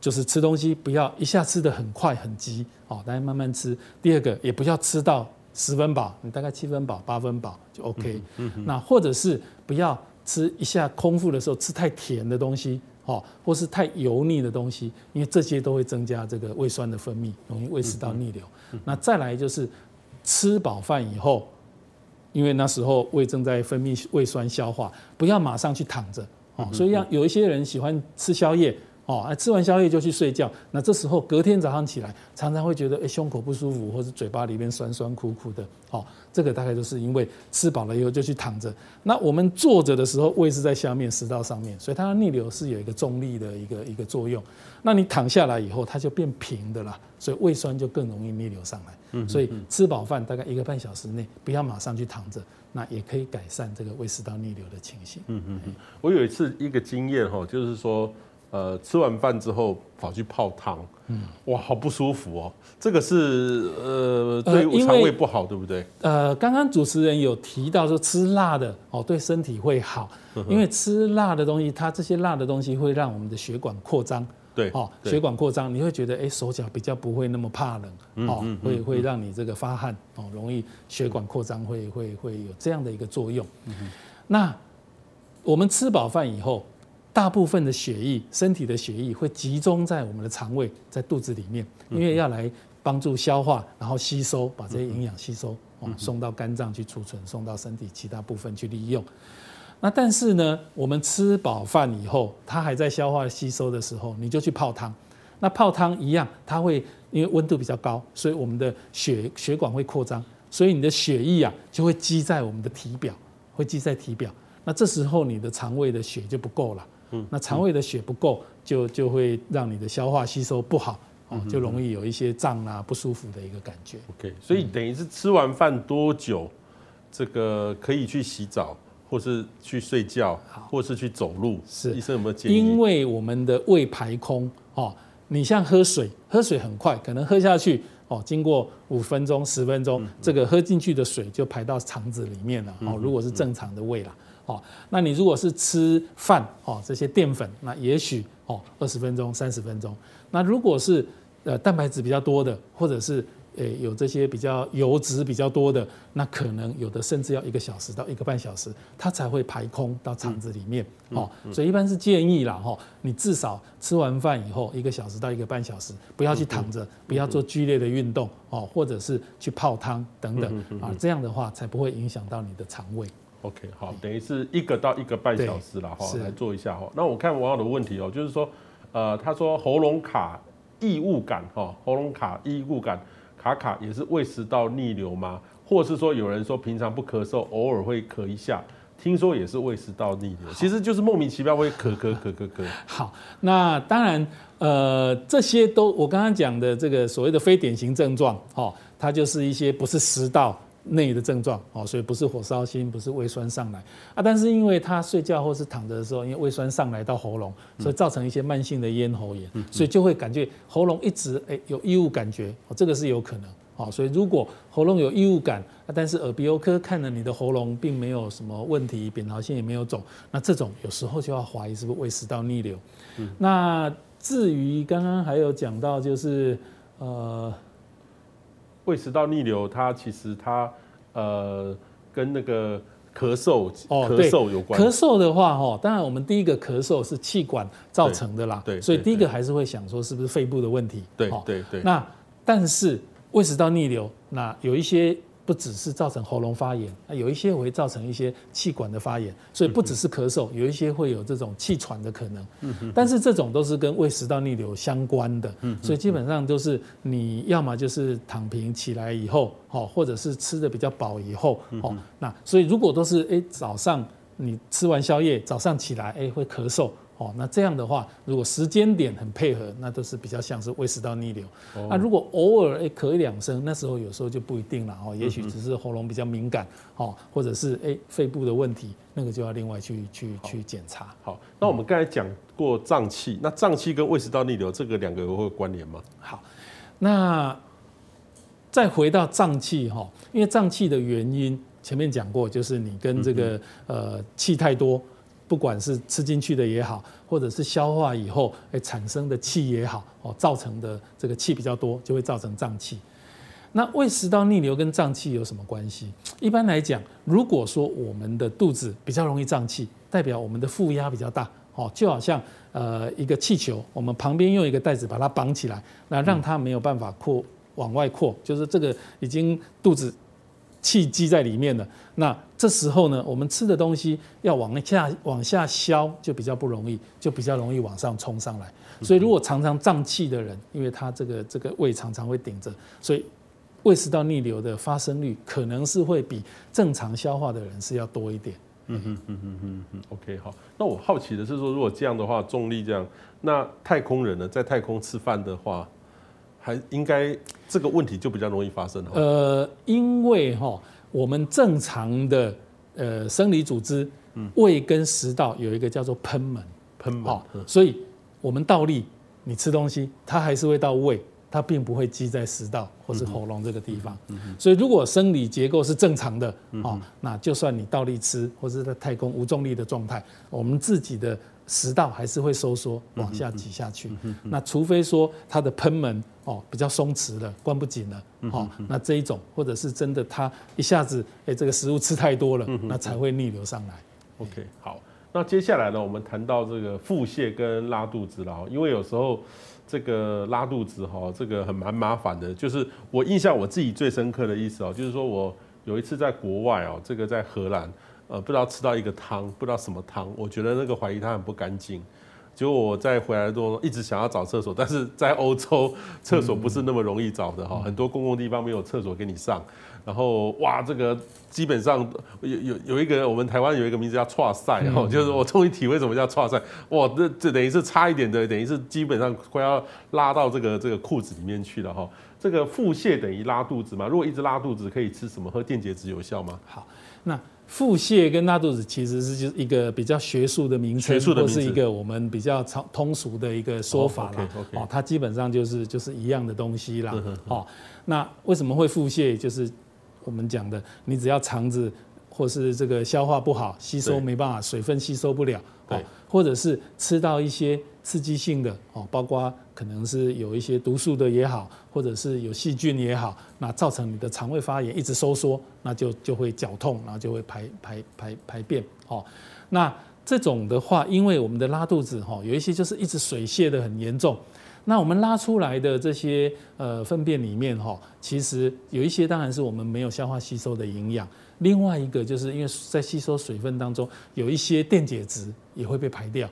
就是吃东西不要一下吃得很快很急，哦，大家慢慢吃。第二个，也不要吃到10分饱，你大概7分饱、8分饱就 OK。那或者是不要吃一下空腹的时候吃太甜的东西，哦，或是太油腻的东西，因为这些都会增加这个胃酸的分泌，容易胃食道逆流。那再来就是吃饱饭以后，因为那时候胃正在分泌胃酸消化，不要马上去躺着，哦，所以有一些人喜欢吃宵夜。哦，吃完宵夜就去睡觉，那这时候隔天早上起来，常常会觉得胸口不舒服，或是嘴巴里面酸酸苦苦的。哦，这个大概就是因为吃饱了以后就去躺着。那我们坐着的时候，胃是在下面，食道上面，所以它的逆流是有一个重力的一个作用。那你躺下来以后，它就变平的啦，所以胃酸就更容易逆流上来。所以吃饱饭大概1个半小时内，不要马上去躺着。那也可以改善这个胃食道逆流的情形。我有一次一个经验就是说。吃完饭之后跑去泡汤，哇，好不舒服哦！这个是对肠胃不好，对不对？刚刚主持人有提到说吃辣的哦，对身体会好，因为吃辣的东西，它这些辣的东西会让我们的血管扩张，对，哦，血管扩张，你会觉得手脚比较不会那么怕冷，哦，会让你这个发汗哦，容易血管扩张会有这样的一个作用。那我们吃饱饭以后。大部分的血液，身体的血液会集中在我们的肠胃，在肚子里面，因为要来帮助消化，然后吸收，把这些营养吸收，送到肝脏去储存，送到身体其他部分去利用。那但是呢，我们吃饱饭以后，它还在消化吸收的时候，你就去泡汤。那泡汤一样，它会因为温度比较高，所以我们的血管会扩张，所以你的血液啊就会积在我们的体表，会积在体表。那这时候你的肠胃的血就不够了。那肠胃的血不够，就会让你的消化吸收不好，就容易有一些胀啊、不舒服的一个感觉。OK， 所以等于是吃完饭多久，这个可以去洗澡，或是去睡觉，或是去走路。是，医生有没有建议？因为我们的胃排空，哦，你像喝水，喝水很快，可能喝下去。哦，经过5分钟、10分钟，这个喝进去的水就排到肠子里面了。哦，如果是正常的胃啦，哦，那你如果是吃饭哦，这些淀粉，那也许哦20分钟、30分钟。那如果是蛋白质比较多的，或者是有这些比较油脂比较多的，那可能有的甚至要1个小时到1个半小时，它才会排空到肠子里面。哦，所以一般是建议啦，哈，你至少吃完饭以后1个小时到1个半小时，不要去躺着，不要做剧烈的运动哦，或者是去泡汤等等啊，这样的话才不会影响到你的肠胃。OK， 好，等于是1个到1个半小时啦，哈，来做一下哈。那我看网友的问题哦，就是说，他说喉咙卡异物感哈，喉咙卡异物感。卡也是胃食道逆流吗？或是说有人说平常不咳嗽，偶尔会咳一下，听说也是胃食道逆流，其实就是莫名其妙会咳。好，那当然，这些都我刚刚讲的这个所谓的非典型症状，哦，它就是一些不是食道内的症状，哦，所以不是火烧心，不是胃酸上来啊。但是因为他睡觉或是躺着的时候，因为胃酸上来到喉咙，所以造成一些慢性的咽喉炎，所以就会感觉喉咙一直有异物感觉，哦，这个是有可能。好，所以如果喉咙有异物感，但是耳鼻喉科看了你的喉咙并没有什么问题，扁桃腺也没有肿，那这种有时候就要怀疑是不是胃食道逆流。那至于刚刚还有讲到就是胃食道逆流，它其实它跟那个咳嗽有关。咳嗽的话，哈，当然我们第一个咳嗽是气管造成的啦，对，所以第一个还是会想说是不是肺部的问题。对对对。那但是胃食道逆流，那有一些不只是造成喉咙发炎，有一些会造成一些气管的发炎，所以不只是咳嗽，有一些会有这种气喘的可能。但是这种都是跟胃食道逆流相关的，所以基本上都是你要么就是躺平起来以后，或者是吃的比较饱以后，那所以如果都是早上你吃完宵夜早上起来会咳嗽。哦，那这样的话，如果时间点很配合，那都是比较像是胃食道逆流。那如果偶尔咳一两声，那时候有时候就不一定了哦，也许只是喉咙比较敏感哦，或者是肺部的问题，那个就要另外去检查。好，那我们刚才讲过胀气，那胀气跟胃食道逆流这个两个会有关联吗？好，那再回到胀气哈，因为胀气的原因前面讲过，就是你跟这个气太多。不管是吃进去的也好，或者是消化以后产生的气也好，造成的这个气比较多，就会造成胀气。那胃食道逆流跟胀气有什么关系？一般来讲，如果说我们的肚子比较容易胀气，代表我们的腹压比较大，就好像一个气球，我们旁边用一个带子把它绑起来，那让它没有办法往外扩，就是这个已经肚子。气积在里面了，那这时候呢，我们吃的东西要往下消就比较不容易，就比较容易往上冲上来。所以如果常常胀气的人，因为他这个胃常常会顶着，所以胃食道逆流的发生率可能是会比正常消化的人是要多一点。OK 好。那我好奇的是说，如果这样的话，重力这样，那太空人呢，在太空吃饭的话。还应该这个问题就比较容易发生。因为我们正常的生理组织，胃跟食道有一个叫做喷门，所以我们倒立，你吃东西，它还是会到胃，它并不会积在食道或是喉咙这个地方。所以如果生理结构是正常的，那就算你倒立吃，或是在太空无重力的状态，我们自己的食道还是会收缩，往下挤下去。那除非说它的喷门比较松弛了，关不紧了那这一种，或者是真的它一下子这个食物吃太多了，那才会逆流上来。OK， 好。那接下来呢，我们谈到这个腹泻跟拉肚子了，因为有时候这个拉肚子这个很蛮麻烦的。就是我印象我自己最深刻的意思就是说我有一次在国外这个在荷兰。不知道吃到一个汤，不知道什么汤，我觉得那个怀疑它很不干净。结果我在回来的时候一直想要找厕所，但是在欧洲厕所不是那么容易找的很多公共地方没有厕所给你上。然后哇，这个基本上有一个我们台湾有一个名字叫剉賽就是我终于体会什么叫剉賽。哇，这等于是差一点的，等于是基本上快要拉到这个裤子里面去了这个腹泻等于拉肚子嘛？如果一直拉肚子，可以吃什么？喝电解质有效吗？好，那。腹泻跟拉肚子其实是一个比较学术的名称，或是一个我们比较通俗的一个说法啦。它基本上就是一样的东西啦。那为什么会腹泻？就是我们讲的，你只要肠子或是这个消化不好，吸收没办法，水分吸收不了，或者是吃到一些刺激性的包括可能是有一些毒素的也好，或者是有细菌也好，那造成你的肠胃发炎，一直收缩，那就会绞痛，然后就会排便。那这种的话，因为我们的拉肚子有一些就是一直水泄的很严重，那我们拉出来的这些粪便里面其实有一些当然是我们没有消化吸收的营养。另外一个就是因为在吸收水分当中，有一些电解质也会被排掉，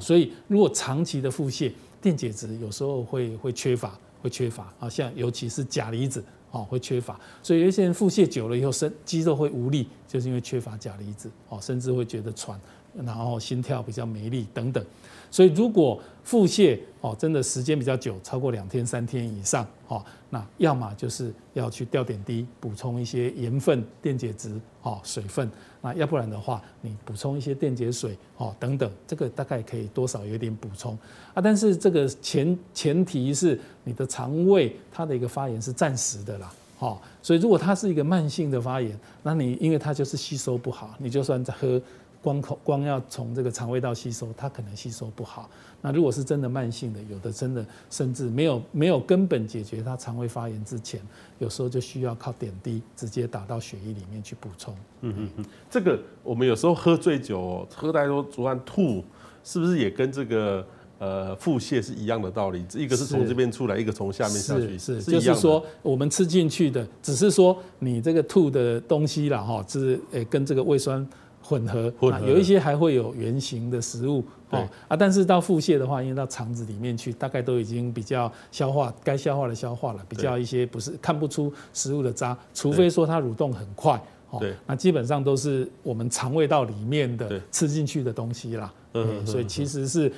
所以如果长期的腹泻，电解质有时候会缺乏，像尤其是钾离子会缺乏，所以有一些人腹泻久了以后，肌肉会无力，就是因为缺乏钾离子甚至会觉得喘，然后心跳比较没力等等。所以如果腹泻真的时间比较久，超过2天3天以上那要么就是要去吊点滴，补充一些盐分、电解质水分，那要不然的话，你补充一些电解水等等，这个大概可以多少有点补充但是这个前提是你的肠胃它的一个发炎是暂时的啦。所以如果它是一个慢性的发炎，那你因为它就是吸收不好，你就算喝。光要从这个肠胃道吸收，它可能吸收不好。那如果是真的慢性的，有的真的甚至没有根本解决它肠胃发炎之前，有时候就需要靠点滴直接打到血液里面去补充。这个我们有时候喝醉酒，喝太多，突然吐，是不是也跟这个腹泻是一样的道理，一个是从这边出来，一个从下面下去，是就是说我们吃进去的，只是说你这个吐的东西啦，哈，是跟这个胃酸混合，有一些还会有原型的食物。哦啊，但是到腹泻的话，因为到肠子里面去，大概都已经比较消化，该消化的消化了，比较一些不是看不出食物的渣，除非说它蠕动很快。哦，那基本上都是我们肠胃道里面的吃进去的东西啦。所以其实是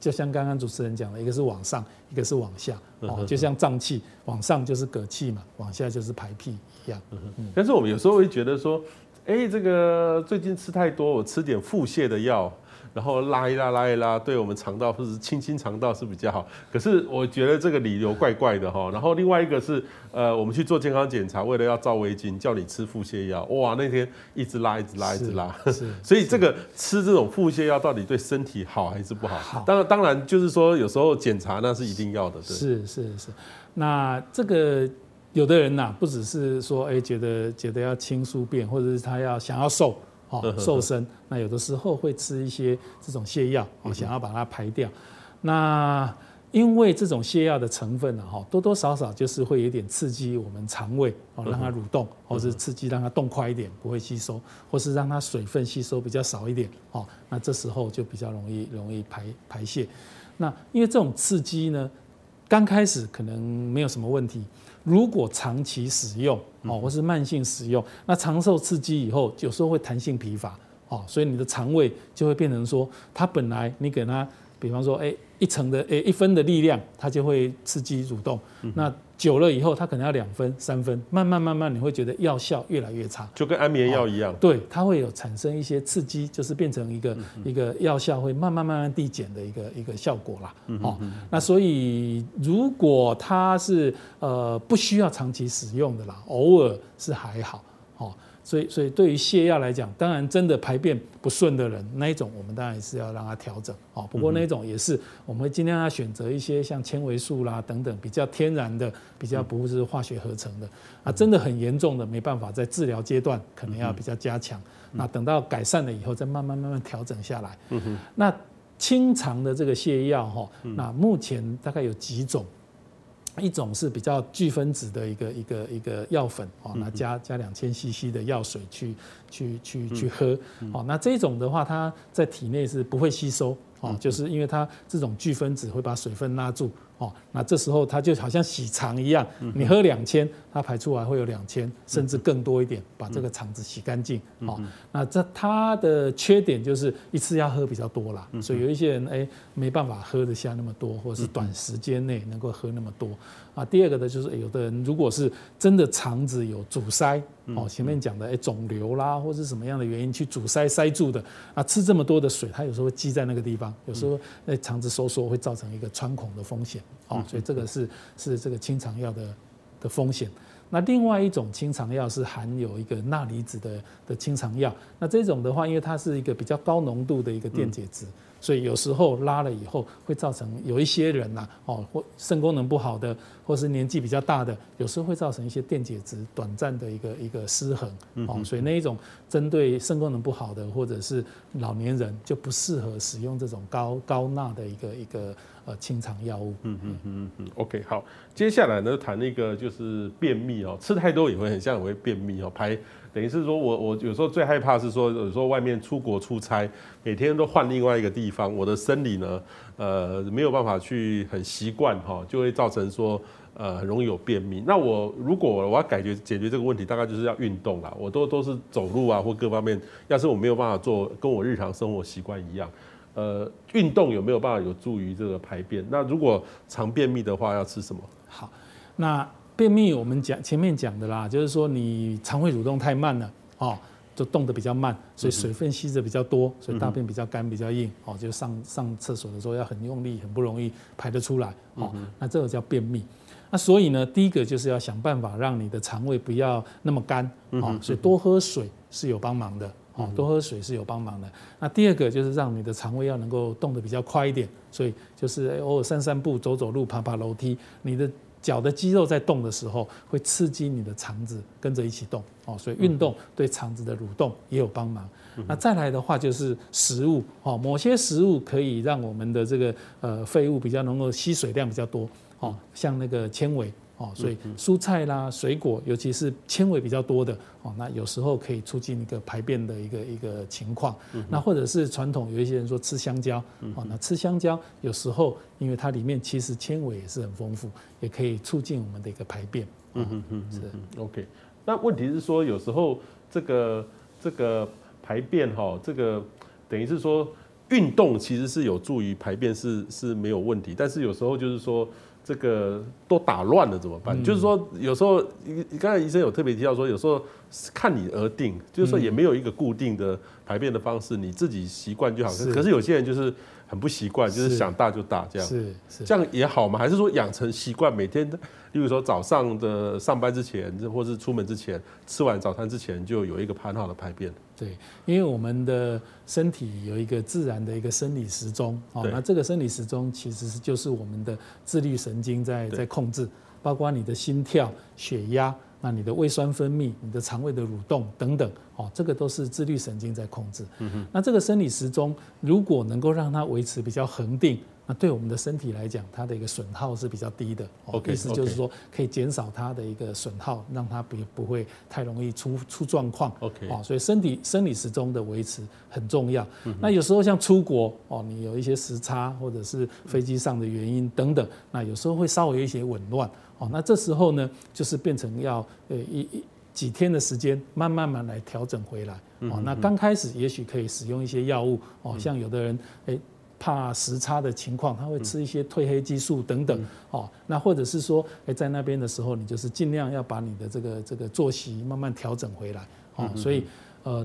就像刚刚主持人讲的，一个是往上，一个是往下。哦，就像胀气，往上就是嗝气嘛，往下就是排屁一样。但是我们有时候会觉得说，这个最近吃太多，我吃点腹泻的药，然后拉一拉，对我们肠道或是清清肠道是比较好。可是我觉得这个理由怪怪的哈。然后另外一个是，我们去做健康检查，为了要照胃镜，叫你吃腹泻药，哇，那天一直拉。所以这个吃这种腹泻药到底对身体好还是不好？当然就是说有时候检查那是一定要的。是。那这个。有的人不只是说觉得要清宿便，或者是他想要瘦身，那有的时候会吃一些这种泻药，想要把它排掉。那因为这种泻药的成分多多少少就是会有点刺激我们肠胃，让它蠕动，或是刺激让它动快一点，不会吸收，或是让它水分吸收比较少一点，那这时候就比较容易排泄。那因为这种刺激呢，刚开始可能没有什么问题。如果长期使用或是慢性使用，那长受刺激以后，有时候会弹性疲乏，所以你的肠胃就会变成说，它本来你给它，比方说1分的力量，它就会刺激蠕动，那久了以后，它可能要2分、3分，慢慢你会觉得药效越来越差，就跟安眠药一样。对，它会有产生一些刺激，就是变成一个药效会慢慢递减的一个效果啦。那所以如果它是不需要长期使用的啦，偶尔是还好。所以对于泻药来讲，当然真的排便不顺的人，那一种我们当然是要让它调整。不过那一种也是我们会尽量要选择一些像纤维素啦等等比较天然的，比较不是化学合成的。啊，真的很严重的没办法，在治疗阶段可能要比较加强。那等到改善了以后，再慢慢调整下来。那清肠的这个泻药，那目前大概有几种。一种是比较聚分子的一个药粉，那加2000 CC 的药水去喝，那这种的话，它在体内是不会吸收，就是因为它这种聚分子会把水分拉住，那这时候它就好像洗肠一样，你喝2000，它排出来会有2000甚至更多一点，把这个肠子洗干净，那它的缺点就是一次要喝比较多啦，所以有一些人没办法喝得下那么多，或者是短时间内能够喝那么多啊。第二个的就是有的人如果是真的肠子有阻塞，前面讲的肿瘤啦，或是什么样的原因去阻塞住的啊，吃这么多的水，它有时候会积在那个地方，有时候那肠子收缩会造成一个穿孔的风险。所以这个是这个清肠药的风险。那另外一种清肠药是含有一个钠离子的清肠药，那这种的话，因为它是一个比较高浓度的一个电解质，所以有时候拉了以后会造成有一些人或肾功能不好的，或是年纪比较大的，有时候会造成一些电解质短暂的一个失衡，所以那一种针对肾功能不好的或者是老年人就不适合使用这种高钠的一个清肠药物。OK， 好，接下来呢谈一个就是便秘哦，吃太多也会很像会便秘哦，等于是说我有时候最害怕是说，有时候外面出国出差，每天都换另外一个地方，我的生理呢，没有办法去很习惯哈，就会造成说，容易有便秘。那我如果我要解决这个问题，大概就是要运动啦，我都是走路啊或各方面。要是我没有办法做，跟我日常生活习惯一样，运动有没有办法有助于这个排便？那如果常便秘的话，要吃什么？好，那。便秘我们前面讲的啦，就是说你肠胃蠕动太慢了，就动得比较慢，所以水分吸得比较多，所以大便比较干比较硬，就上厕所的时候要很用力，很不容易排得出来，那这个叫便秘。那所以呢，第一个就是要想办法让你的肠胃不要那么干，所以多喝水是有帮忙的。那第二个就是让你的肠胃要能够动得比较快一点，所以就是偶尔散散步、走走路、爬爬楼梯，你的脚的肌肉在动的时候，会刺激你的肠子跟着一起动哦，所以运动对肠子的蠕动也有帮忙。那再来的话就是食物哦，某些食物可以让我们的这个废物比较能够吸水量比较多哦，像那个纤维。哦，所以蔬菜啦、水果，尤其是纤维比较多的哦，那有时候可以促进一个排便的一个情况。那或者是传统有一些人说吃香蕉，哦，那吃香蕉有时候因为它里面其实纤维也是很丰富，也可以促进我们的一个排便。是 OK。那问题是说有时候这个排便哈，这个等于是说运动其实是有助于排便是没有问题，但是有时候就是说。这个都打乱了怎么办？就是说，有时候刚才医生有特别提到说，有时候看你而定，就是说也没有一个固定的排便的方式，你自己习惯就好。可是有些人就是很不习惯，就是想大就大这样，这样也好吗？还是说养成习惯，每天，例如说早上的上班之前，或是出门之前，吃完早餐之前就有一个很好的排便。对，因为我们的身体有一个自然的一个生理时钟，哦，那这个生理时钟其实就是我们的自律神经在控制，包括你的心跳、血压，那你的胃酸分泌、你的肠胃的蠕动等等，哦，这个都是自律神经在控制。那这个生理时钟如果能够让它维持比较恒定。那对我们的身体来讲，它的一个损耗是比较低的。意思就是说，可以减少它的一个损耗，让它不会太容易出状况。所以生理时钟的维持很重要。那有时候像出国哦，你有一些时差或者是飞机上的原因等等，那有时候会稍微有一些紊乱哦。那这时候呢，就是变成要几天的时间，慢慢来调整回来。哦，那刚开始也许可以使用一些药物哦，像有的人怕时差的情况，他会吃一些褪黑激素等等，哦，那或者是说，在那边的时候，你就是尽量要把你的这个作息慢慢调整回来，哦，所以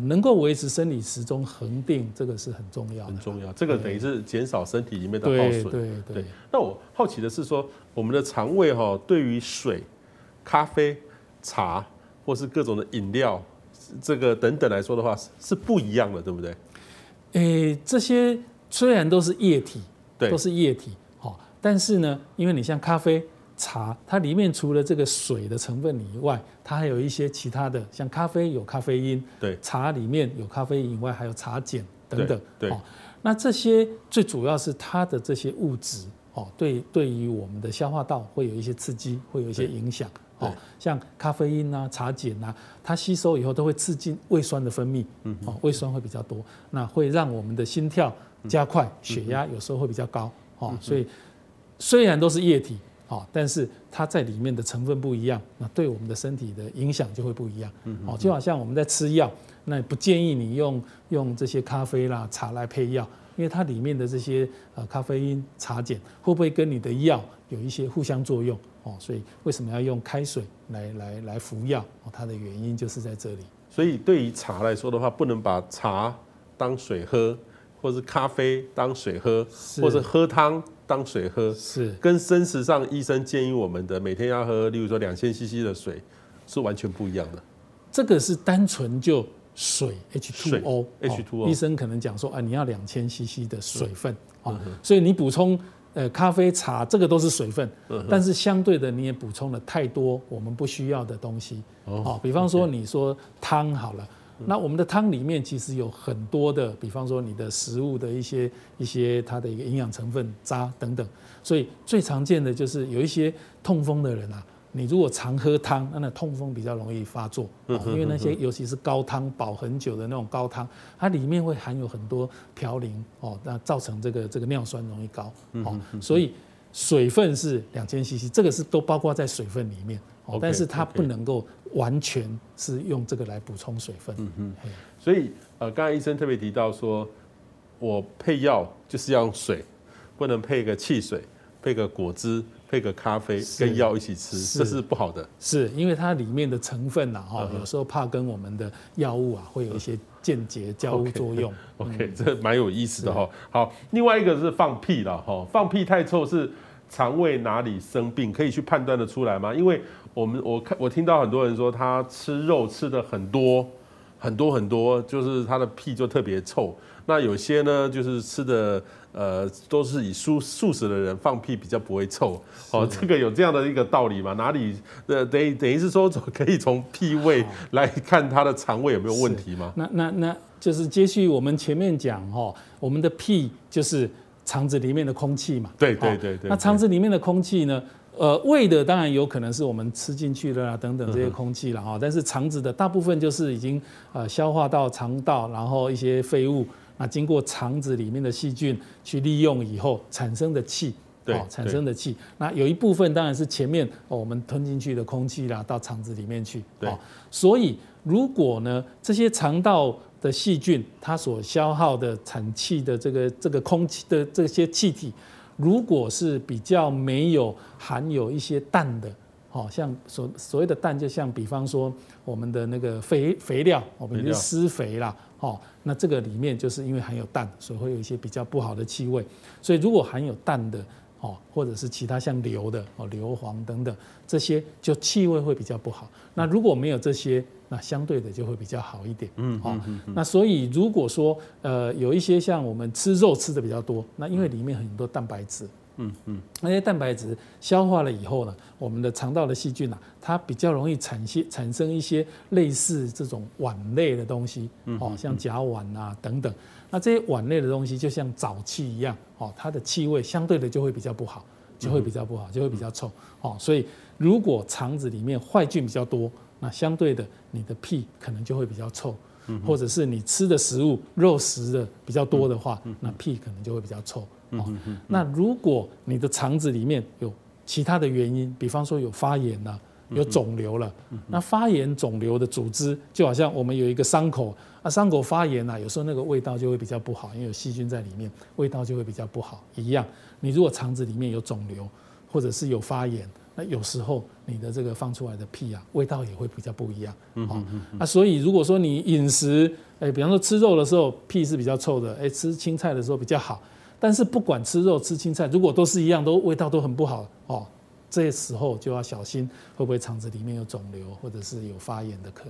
能够维持生理时钟恒定，这个是很重要的，很重要。这个等于是减少身体里面的耗损。对。那我好奇的是说，我们的肠胃哈，对于水、咖啡、茶或是各种的饮料，这个等等来说的话，是不一样的，对不对？这些。虽然都是液体，但是呢，因为你像咖啡、茶，它里面除了这个水的成分以外，它还有一些其他的，像咖啡有咖啡因，茶里面有咖啡因以外，还有茶碱等等，那这些最主要是它的这些物质哦，对于我们的消化道会有一些刺激，会有一些影响。哦，像咖啡因啊、茶碱啊，它吸收以后都会刺激胃酸的分泌，哦，胃酸会比较多，那会让我们的心跳加快，血压有时候会比较高，哦，所以虽然都是液体，哦，但是它在里面的成分不一样，那对我们的身体的影响就会不一样，哦，就好像我们在吃药，那不建议你用这些咖啡啦、茶来配药。因为它里面的这些咖啡因、茶碱会不会跟你的药有一些互相作用哦？所以为什么要用开水来服药？它的原因就是在这里。所以对于茶来说的话，不能把茶当水喝，或是咖啡当水喝，或是喝汤当水喝，是跟生实上医生建议我们的每天要喝，例如说2000 CC 的水是完全不一样的。这个是单纯就。水 H2O， 医生可能讲说，你要2000 CC 的水分啊，所以你补充咖啡、茶，这个都是水分，但是相对的你也补充了太多我们不需要的东西，比方说你说汤好了，那我们的汤里面其实有很多的，比方说你的食物的一些它的一个营养成分、渣等等，所以最常见的就是有一些痛风的人啊。你如果常喝汤，那痛风比较容易发作，因为那些尤其是高汤保很久的那种高汤，它里面会含有很多嘌呤哦，那造成这个尿酸容易高哦，所以水分是2000 CC， 这个是都包括在水分里面哦，但是它不能够完全是用这个来补充水分。所以刚才医生特别提到说，我配药就是要用水，不能配个汽水，配个果汁。配个咖啡跟药一起吃，这是不好的。是因为它里面的成分呐，哈，有时候怕跟我们的药物啊会有一些间接交互作用。OK， 这蛮有意思的哈。好，另外一个是放屁了哈，放屁太臭是肠胃哪里生病可以去判断得出来吗？因为我听到很多人说他吃肉吃的很多，很多，就是它的屁就特别臭。那有些呢，就是吃的都是以素食的人放屁比较不会臭。哦，这个有这样的一个道理嘛？哪里等于是说可以从屁味来看它的肠胃有没有问题吗？那就是接续我们前面讲哦，我们的屁就是肠子里面的空气嘛。对。那肠子里面的空气呢？胃的当然有可能是我们吃进去的啦，等等这些空气了哈，但是肠子的大部分就是已经消化到肠道，然后一些废物，那经过肠子里面的细菌去利用以后产生的气。产生的气，那有一部分当然是前面我们吞进去的空气啦，到肠子里面去。对，所以如果呢这些肠道的细菌它所消耗的产气的这个空气的这些气体，如果是比较没有含有一些氮的，好像所谓的氮，就像比方说我们的那个肥料，我们的施肥啦，好，那这个里面就是因为含有氮，所以会有一些比较不好的气味。所以如果含有氮的，哦，或者是其他像硫的，哦，硫磺等等，这些就气味会比较不好。那如果没有这些，那相对的就会比较好一点。那所以如果说有一些像我们吃肉吃的比较多，那因为里面很多蛋白质，那些蛋白质消化了以后呢，我们的肠道的细菌啊，它比较容易产生一些类似这种烷类的东西，哦，像甲烷啊等等。那这些烷类的东西就像沼气一样，哦，它的气味相对的就会比较不好，就会比较臭，哦，所以如果肠子里面坏菌比较多，那相对的，你的屁可能就会比较臭，或者是你吃的食物肉食的比较多的话，那屁可能就会比较臭。那如果你的肠子里面有其他的原因，比方说有发炎了，有肿瘤了，那发炎肿瘤的组织就好像我们有一个伤口啊，伤口发炎啊，有时候那个味道就会比较不好，因为有细菌在里面，味道就会比较不好。一样，你如果肠子里面有肿瘤，或者是有发炎。那有时候你的这个放出来的屁啊，味道也会比较不一样。所以如果说你饮食，比方说吃肉的时候屁是比较臭的，吃青菜的时候比较好。但是不管吃肉吃青菜，如果都是一样，都味道都很不好哦，这时候就要小心，会不会肠子里面有肿瘤或者是有发炎的可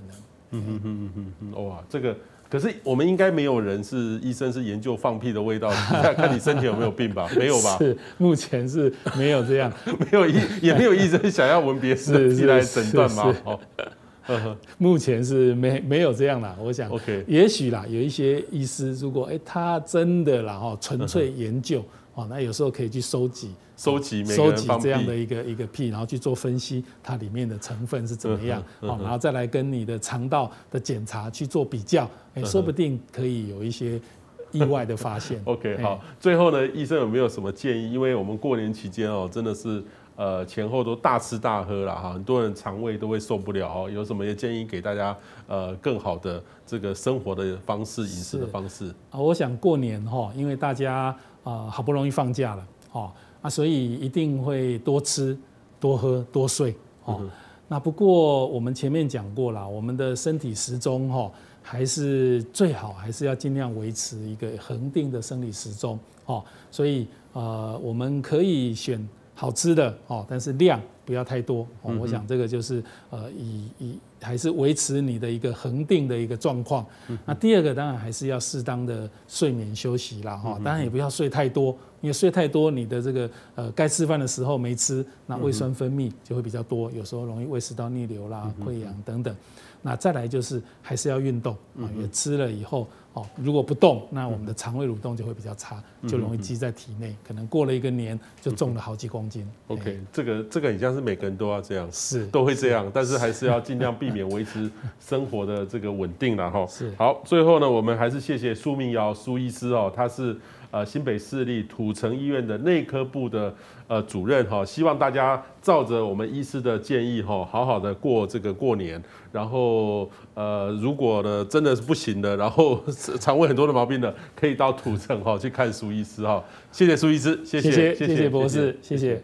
能？哇，这个。可是我们应该没有人是医生是研究放屁的味道，看你身体有没有病吧？没有吧？是，目前是没有这样，也没有医生想要闻别人的屁来诊断嘛？目前是没有这样啦。我想，也许啦，有一些医师如果他真的啦纯粹研究。那有时候可以去收集这样的一个屁，然后去做分析，它里面的成分是怎么样，然后再来跟你的肠道的检查去做比较，说不定可以有一些意外的发现。OK， 好，最后呢，医生有没有什么建议？因为我们过年期间哦，真的是前后都大吃大喝了哈，很多人肠胃都会受不了哦。有什么建议给大家？更好的这个生活的方式、饮食的方式啊，我想过年哈，因为大家。好不容易放假了，哦，啊，所以一定会多吃、多喝、多睡，哦。那不过我们前面讲过了，我们的身体时钟，哈，还是最好还是要尽量维持一个恒定的生理时钟，哦。所以我们可以选好吃的，哦，但是量不要太多，哦。我想这个就是还是维持你的一个恒定的一个状况。那第二个当然还是要适当的睡眠休息啦，哈，当然也不要睡太多，因为睡太多，你的这个该吃饭的时候没吃，那胃酸分泌就会比较多，有时候容易胃食道逆流啦、溃疡等等。那再来就是还是要运动啊，也吃了以后哦，如果不动，那我们的肠胃蠕动就会比较差，就容易积在体内，可能过了一个年就重了好几公斤。OK， 这个很像是每个人都要这样，是都会这样，但是还是要尽量避免维持生活的这个稳定了哈。好，最后呢，我们还是谢谢苏明尧苏医师哦，他是。新北市立土城医院的内科部的主任哈，希望大家照着我们医师的建议哈，好好的过这个过年。然后如果呢真的是不行的，然后肠胃很多的毛病的，可以到土城哈去看苏医师哈。谢谢苏医师，谢谢博士，谢谢。